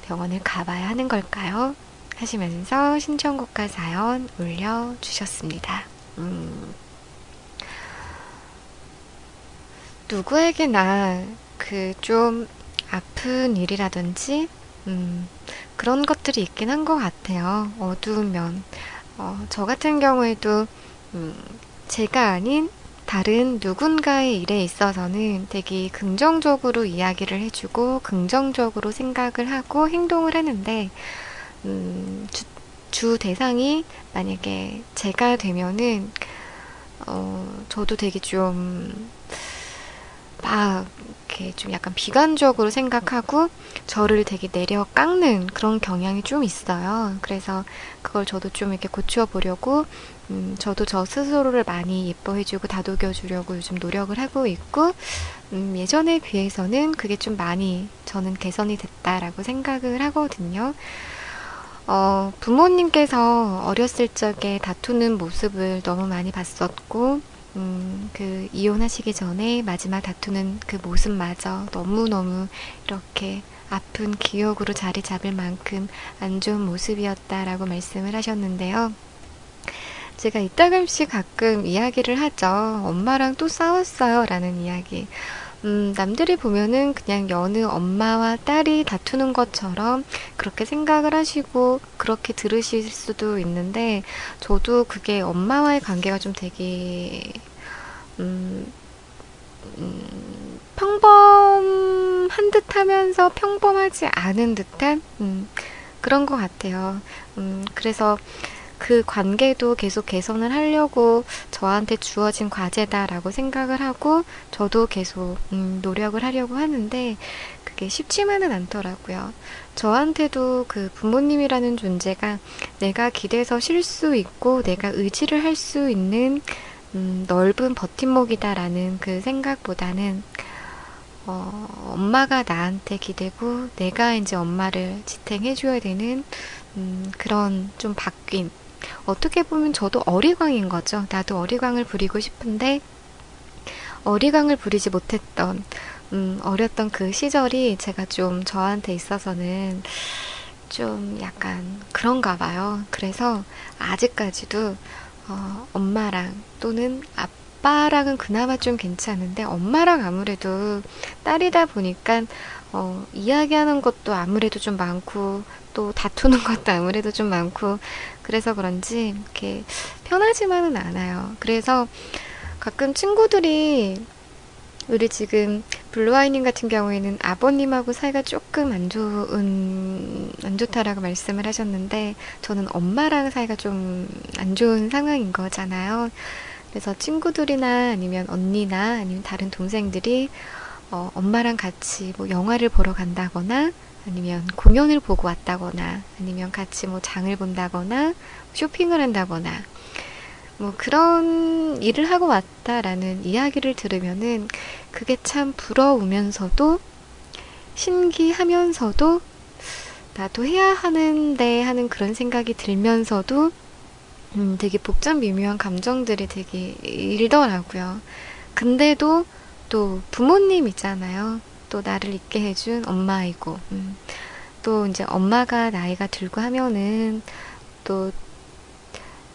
병원을 가봐야 하는 걸까요? 하시면서 신청곡과 사연 올려주셨습니다. 음. 누구에게나 그 좀 아픈 일이라든지 음, 그런 것들이 있긴 한 것 같아요. 어두운 면. 어, 저 같은 경우에도 음, 제가 아닌 다른 누군가의 일에 있어서는 되게 긍정적으로 이야기를 해주고 긍정적으로 생각을 하고 행동을 하는데 음, 주, 주 대상이 만약에 제가 되면은 어, 저도 되게 좀 막 이렇게 좀 약간 비관적으로 생각하고 저를 되게 내려깎는 그런 경향이 좀 있어요. 그래서 그걸 저도 좀 이렇게 고쳐 보려고 음, 저도 저 스스로를 많이 예뻐해주고 다독여주려고 요즘 노력을 하고 있고 음, 예전에 비해서는 그게 좀 많이 저는 개선이 됐다라고 생각을 하거든요. 어, 부모님께서 어렸을 적에 다투는 모습을 너무 많이 봤었고 음, 그 이혼하시기 전에 마지막 다투는 그 모습마저 너무너무 이렇게 아픈 기억으로 자리 잡을 만큼 안 좋은 모습이었다라고 말씀을 하셨는데요. 제가 이따금씩 가끔 이야기를 하죠. 엄마랑 또 싸웠어요 라는 이야기. 음, 남들이 보면은 그냥 여느 엄마와 딸이 다투는 것처럼 그렇게 생각을 하시고 그렇게 들으실 수도 있는데 저도 그게 엄마와의 관계가 좀 되게 음, 음, 평범한 듯 하면서 평범하지 않은 듯한 음, 그런 것 같아요. 음, 그래서 그 관계도 계속 개선을 하려고 저한테 주어진 과제다라고 생각을 하고 저도 계속 음, 노력을 하려고 하는데 그게 쉽지만은 않더라고요. 저한테도 그 부모님이라는 존재가 내가 기대서 쉴 수 있고 내가 의지를 할 수 있는 음, 넓은 버팀목이다라는 그 생각보다는 어, 엄마가 나한테 기대고 내가 이제 엄마를 지탱해줘야 되는 음, 그런 좀 바뀐 어떻게 보면 저도 어리광인 거죠. 나도 어리광을 부리고 싶은데 어리광을 부리지 못했던 음, 어렸던 그 시절이 제가 좀 저한테 있어서는 좀 약간 그런가 봐요. 그래서 아직까지도 어, 엄마랑 또는 아빠랑은 그나마 좀 괜찮은데 엄마랑 아무래도 딸이다 보니까 어, 이야기하는 것도 아무래도 좀 많고 또 다투는 것도 아무래도 좀 많고 그래서 그런지 이렇게 편하지만은 않아요. 그래서 가끔 친구들이 우리 지금 블루아이님 같은 경우에는 아버님하고 사이가 조금 안 좋은 안 좋다라고 말씀을 하셨는데 저는 엄마랑 사이가 좀 안 좋은 상황인 거잖아요. 그래서 친구들이나 아니면 언니나 아니면 다른 동생들이 어, 엄마랑 같이 뭐 영화를 보러 간다거나 아니면 공연을 보고 왔다거나 아니면 같이 뭐 장을 본다거나 쇼핑을 한다거나 뭐 그런 일을 하고 왔다라는 이야기를 들으면은 그게 참 부러우면서도 신기하면서도 나도 해야 하는데 하는 그런 생각이 들면서도 음, 되게 복잡 미묘한 감정들이 되게 일더라고요. 근데도 또 부모님이잖아요. 또 나를 있게 해준 엄마이고 음. 또 이제 엄마가 나이가 들고 하면은 또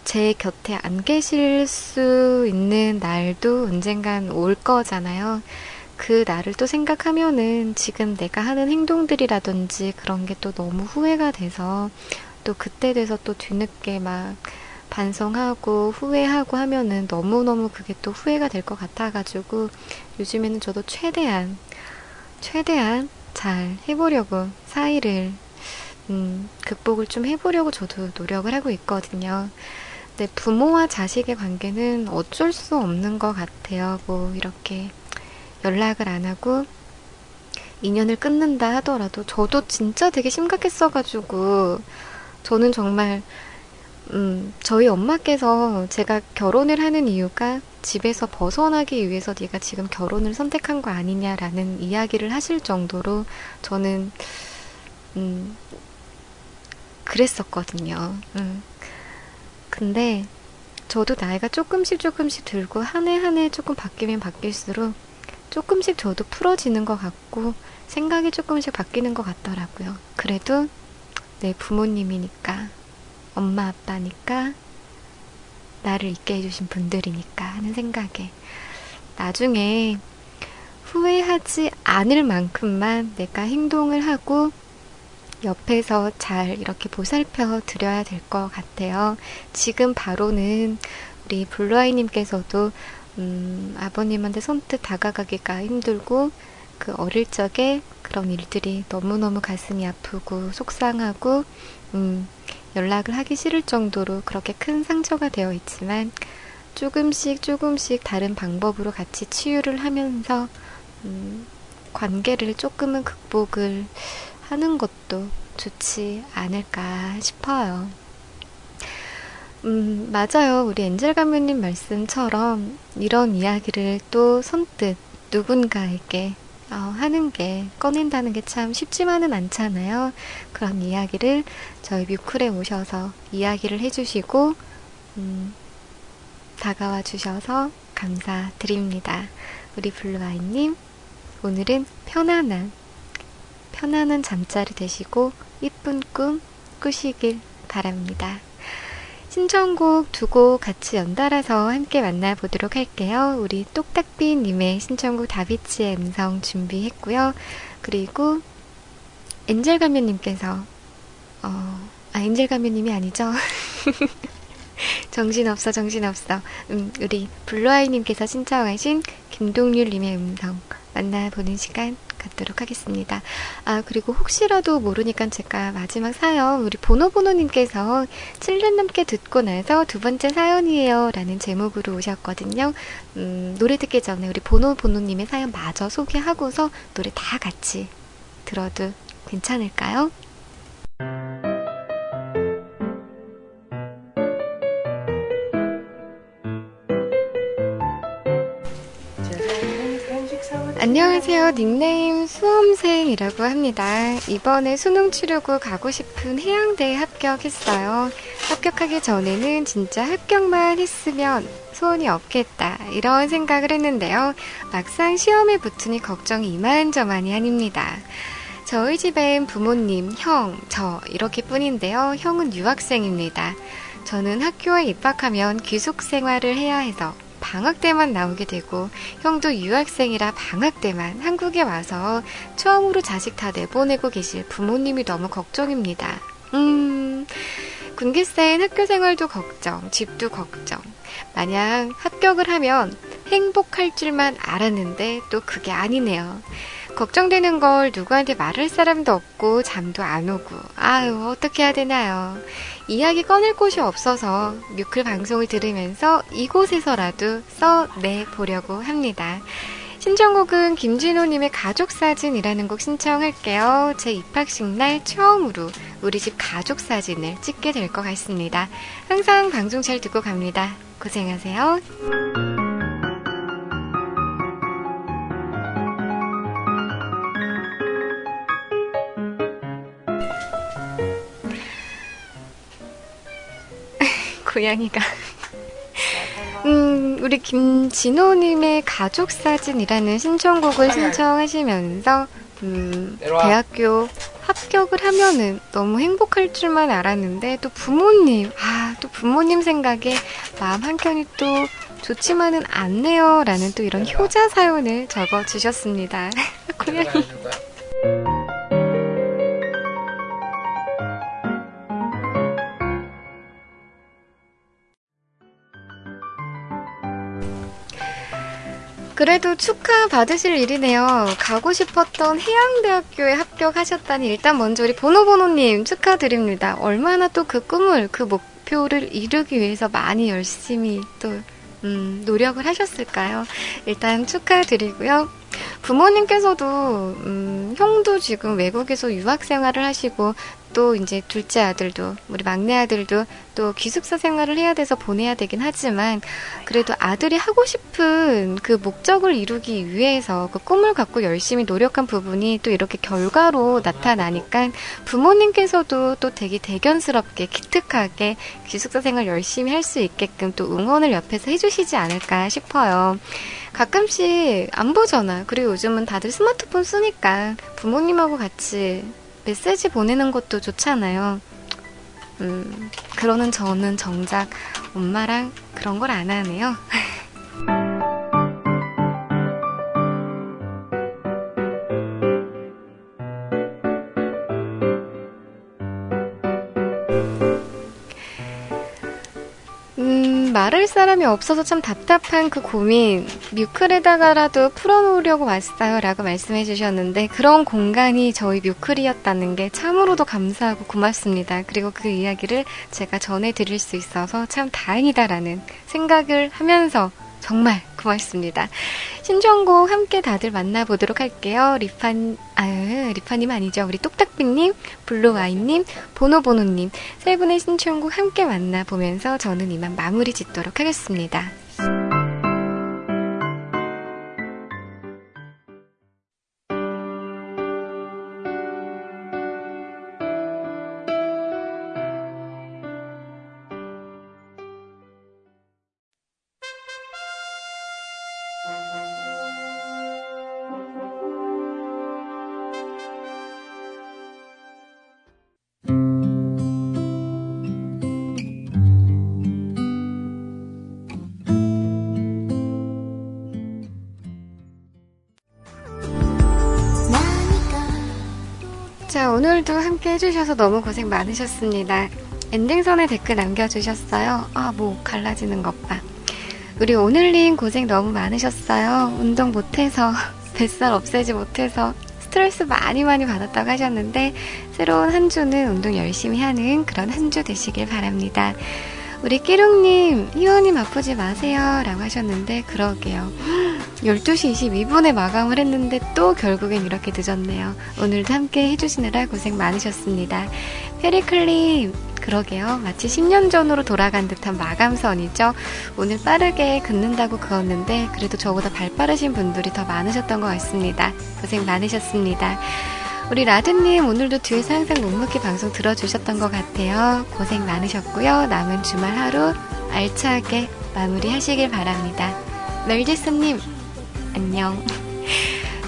제 곁에 안 계실 수 있는 날도 언젠간 올 거잖아요. 그 날을 또 생각하면은 지금 내가 하는 행동들이라든지 그런 게 또 너무 후회가 돼서 또 그때 돼서 또 뒤늦게 막 반성하고 후회하고 하면은 너무너무 그게 또 후회가 될 것 같아가지고 요즘에는 저도 최대한 최대한 잘 해보려고 사이를 음, 극복을 좀 해보려고 저도 노력을 하고 있거든요. 네, 부모와 자식의 관계는 어쩔 수 없는 것 같아요. 뭐 이렇게 연락을 안 하고 인연을 끊는다 하더라도, 저도 진짜 되게 심각했어가지고, 저는 정말 음, 저희 엄마께서 제가 결혼을 하는 이유가 집에서 벗어나기 위해서 네가 지금 결혼을 선택한 거 아니냐라는 이야기를 하실 정도로 저는 음, 그랬었거든요. 음. 근데 저도 나이가 조금씩 조금씩 들고 한 해 한 해 조금 바뀌면 바뀔수록 조금씩 저도 풀어지는 것 같고 생각이 조금씩 바뀌는 것 같더라고요. 그래도 내 부모님이니까, 엄마 아빠니까, 나를 있게 해주신 분들이니까 하는 생각에 나중에 후회하지 않을 만큼만 내가 행동을 하고 옆에서 잘 이렇게 보살펴 드려야 될 것 같아요. 지금 바로는 우리 블루아이님께서도 음, 아버님한테 선뜻 다가가기가 힘들고 그 어릴 적에 그런 일들이 너무너무 가슴이 아프고 속상하고 음, 연락을 하기 싫을 정도로 그렇게 큰 상처가 되어 있지만, 조금씩 조금씩 다른 방법으로 같이 치유를 하면서 음, 관계를 조금은 극복을 하는 것도 좋지 않을까 싶어요. 음, 맞아요. 우리 엔젤 가면님 말씀처럼 이런 이야기를 또 선뜻 누군가에게 어, 하는 게, 꺼낸다는 게 참 쉽지만은 않잖아요. 그런 이야기를 저희 뮤쿨에 오셔서 이야기를 해주시고 음, 다가와 주셔서 감사드립니다. 우리 블루아이님, 오늘은 편안한 편안한 잠자리 되시고 이쁜 꿈 꾸시길 바랍니다. 신청곡 두 곡 같이 연달아서 함께 만나보도록 할게요. 우리 똑딱비님의 신청곡 다비치의 음성 준비했고요. 그리고 엔젤 가면님께서 어, 아 엔젤 가면님이 아니죠? 정신없어 정신없어 음, 우리 블루아이님께서 신청하신 김동률님의 음성 만나보는 시간 갖도록 하겠습니다. 아, 그리고 혹시라도 모르니까 제가 마지막 사연, 우리 보노보노님께서 칠 년 넘게 듣고 나서 두 번째 사연이에요 라는 제목으로 오셨거든요. 음, 노래 듣기 전에 우리 보노보노님의 사연 마저 소개하고서 노래 다 같이 들어도 괜찮을까요? 안녕하세요. 닉네임 수험생이라고 합니다. 이번에 수능 치르고 가고 싶은 해양대에 합격했어요. 합격하기 전에는 진짜 합격만 했으면 소원이 없겠다 이런 생각을 했는데요. 막상 시험에 붙으니 걱정이 이만저만이 아닙니다. 저희 집엔 부모님, 형, 저 이렇게 뿐인데요. 형은 유학생입니다. 저는 학교에 입학하면 귀숙 생활을 해야 해서 방학 때만 나오게 되고, 형도 유학생이라 방학 때만 한국에 와서 처음으로 자식 다 내보내고 계실 부모님이 너무 걱정입니다. 음... 군기세인 학교 생활도 걱정, 집도 걱정. 만약 합격을 하면 행복할 줄만 알았는데 또 그게 아니네요. 걱정되는 걸 누구한테 말할 사람도 없고 잠도 안 오고, 아유 어떻게 해야 되나요? 이야기 꺼낼 곳이 없어서 뮤클 방송을 들으면서 이곳에서라도 써내보려고 합니다. 신청곡은 김진호님의 가족사진이라는 곡 신청할게요. 제 입학식 날 처음으로 우리 집 가족사진을 찍게 될 것 같습니다. 항상 방송 잘 듣고 갑니다. 고생하세요. 고양이가 음, 우리 김진호님의 가족사진이라는 신청곡을 신청하시면서 음, 대학교 합격을 하면은 너무 행복할 줄만 알았는데 또 부모님, 아, 또 부모님 생각에 마음 한켠이 또 좋지만은 않네요 라는 또 이런 효자 사연을 적어주셨습니다. 고양이 그래도 축하받으실 일이네요. 가고 싶었던 해양대학교에 합격하셨다니, 일단 먼저 우리 보노보노님 축하드립니다. 얼마나 또 그 꿈을, 그 목, 목표를 이루기 위해서 많이 열심히 또 음, 노력을 하셨을까요? 일단 축하드리고요. 부모님께서도 음, 형도 지금 외국에서 유학생활을 하시고 또 이제 둘째 아들도 우리 막내 아들도 또 기숙사 생활을 해야 돼서 보내야 되긴 하지만 그래도 아들이 하고 싶은 그 목적을 이루기 위해서 그 꿈을 갖고 열심히 노력한 부분이 또 이렇게 결과로 나타나니까 부모님께서도 또 되게 대견스럽게 기특하게 기숙사 생활 열심히 할 수 있게끔 또 응원을 옆에서 해주시지 않을까 싶어요. 가끔씩 안 보잖아. 그리고 요즘은 다들 스마트폰 쓰니까 부모님하고 같이 메시지 보내는 것도 좋잖아요. 음, 그러는 저는 정작 엄마랑 그런 걸 안 하네요. 음, 말할 사람이 없어서 참 답답한 그 고민 뮤클에다가라도 풀어놓으려고 왔어요 라고 말씀해 주셨는데 그런 공간이 저희 뮤클이었다는 게 참으로도 감사하고 고맙습니다. 그리고 그 이야기를 제가 전해드릴 수 있어서 참 다행이다라는 생각을 하면서 정말 고맙습니다. 신청곡 함께 다들 만나보도록 할게요. 리판, 아유, 리파님 아니죠. 우리 똑딱비님, 블루와인님, 보노보노님 세 분의 신청곡 함께 만나보면서 저는 이만 마무리 짓도록 하겠습니다. 자, 오늘도 함께 해주셔서 너무 고생 많으셨습니다. 엔딩선에 댓글 남겨주셨어요. 아, 뭐 갈라지는 것 봐. 우리 오늘님 고생 너무 많으셨어요. 운동 못해서 뱃살 없애지 못해서 스트레스 많이 많이 받았다고 하셨는데 새로운 한 주는 운동 열심히 하는 그런 한 주 되시길 바랍니다. 우리 끼룽님, 희원님 아프지 마세요 라고 하셨는데 그러게요. 열두 시 이십이 분에 마감을 했는데 또 결국엔 이렇게 늦었네요. 오늘도 함께 해주시느라 고생 많으셨습니다. 페리클님, 그러게요. 마치 십 년 전으로 돌아간 듯한 마감선이죠. 오늘 빠르게 긋는다고 그었는데 그래도 저보다 발 빠르신 분들이 더 많으셨던 것 같습니다. 고생 많으셨습니다. 우리 라드님 오늘도 뒤에서 항상 묵묵히 방송 들어주셨던 것 같아요. 고생 많으셨고요. 남은 주말 하루 알차게 마무리하시길 바랍니다. 멜디스님 안녕.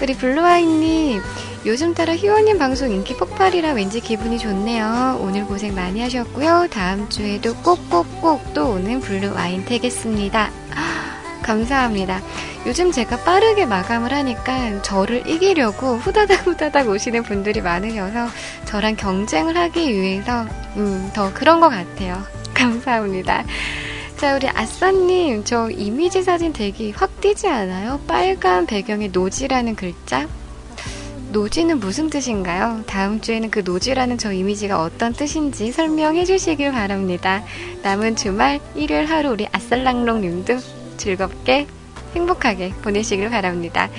우리 블루아이님 요즘 따라 희원님 방송 인기 폭발이라 왠지 기분이 좋네요. 오늘 고생 많이 하셨고요. 다음 주에도 꼭꼭꼭 또 오는 블루와인 되겠습니다. 감사합니다. 요즘 제가 빠르게 마감을 하니까 저를 이기려고 후다닥 후다닥 오시는 분들이 많으셔서 저랑 경쟁을 하기 위해서 음, 더 그런 것 같아요. 감사합니다. 자, 우리 아싸님 저 이미지 사진 되게 확 띄지 않아요? 빨간 배경에 노지라는 글자? 노지는 무슨 뜻인가요? 다음 주에는 그 노지라는 저 이미지가 어떤 뜻인지 설명해 주시길 바랍니다. 남은 주말 일요일 하루 우리 아쌀랑롱님도 즐겁게 행복하게 보내시길 바랍니다.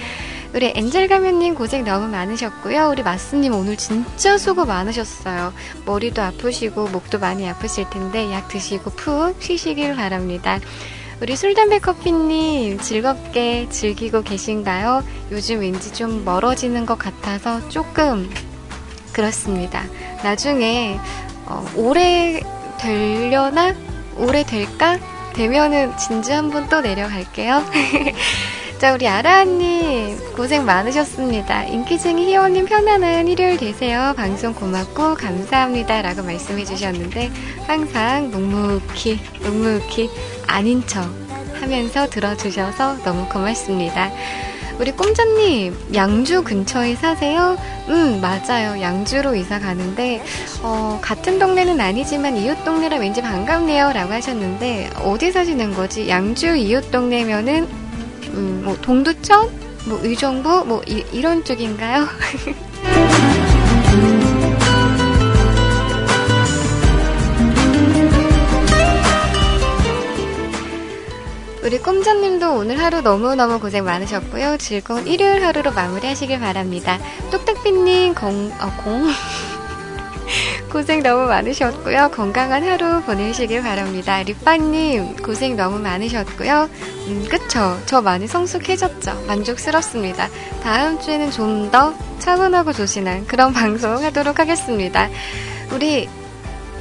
우리 엔젤 가면님 고생 너무 많으셨고요. 우리 마스님 오늘 진짜 수고 많으셨어요. 머리도 아프시고 목도 많이 아프실 텐데 약 드시고 푹 쉬시길 바랍니다. 우리 술담배커피님 즐겁게 즐기고 계신가요? 요즘 왠지 좀 멀어지는 것 같아서 조금 그렇습니다. 나중에 어, 오래 되려나? 오래 될까? 되면은 진주 한번 또 내려갈게요. 자, 우리 아라님 고생 많으셨습니다. 인기쟁이 희원님 편안한 일요일 되세요. 방송 고맙고 감사합니다 라고 말씀해 주셨는데 항상 묵묵히 묵묵히 아닌 척 하면서 들어주셔서 너무 고맙습니다. 우리 꼼장님 양주 근처에 사세요? 음, 맞아요. 양주로 이사 가는데 어, 같은 동네는 아니지만 이웃 동네라 왠지 반갑네요 라고 하셨는데 어디 사시는 거지? 양주 이웃 동네면은 음, 뭐 동두천? 뭐 의정부? 뭐 이, 이런 쪽인가요? 우리 꿈자님도 오늘 하루 너무너무 고생 많으셨고요. 즐거운 일요일 하루로 마무리하시길 바랍니다. 똑딱비님 공... 어, 공... 고생 너무 많으셨고요. 건강한 하루 보내시길 바랍니다. 립바님 고생 너무 많으셨고요. 음, 그쵸? 저 많이 성숙해졌죠? 만족스럽습니다. 다음 주에는 좀 더 차분하고 조신한 그런 방송 하도록 하겠습니다. 우리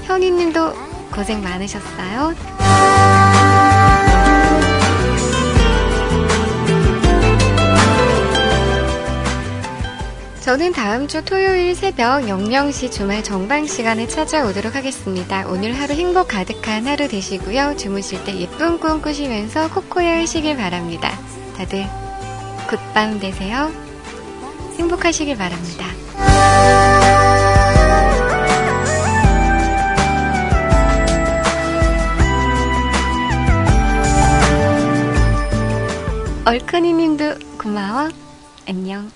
현이님도 고생 많으셨어요. 저는 다음 주 토요일 새벽 영영 시 주말 정방 시간에 찾아오도록 하겠습니다. 오늘 하루 행복 가득한 하루 되시고요. 주무실 때 예쁜 꿈 꾸시면서 코코야 하시길 바랍니다. 다들 굿밤 되세요. 행복하시길 바랍니다. 얼큰이님도 고마워. 안녕.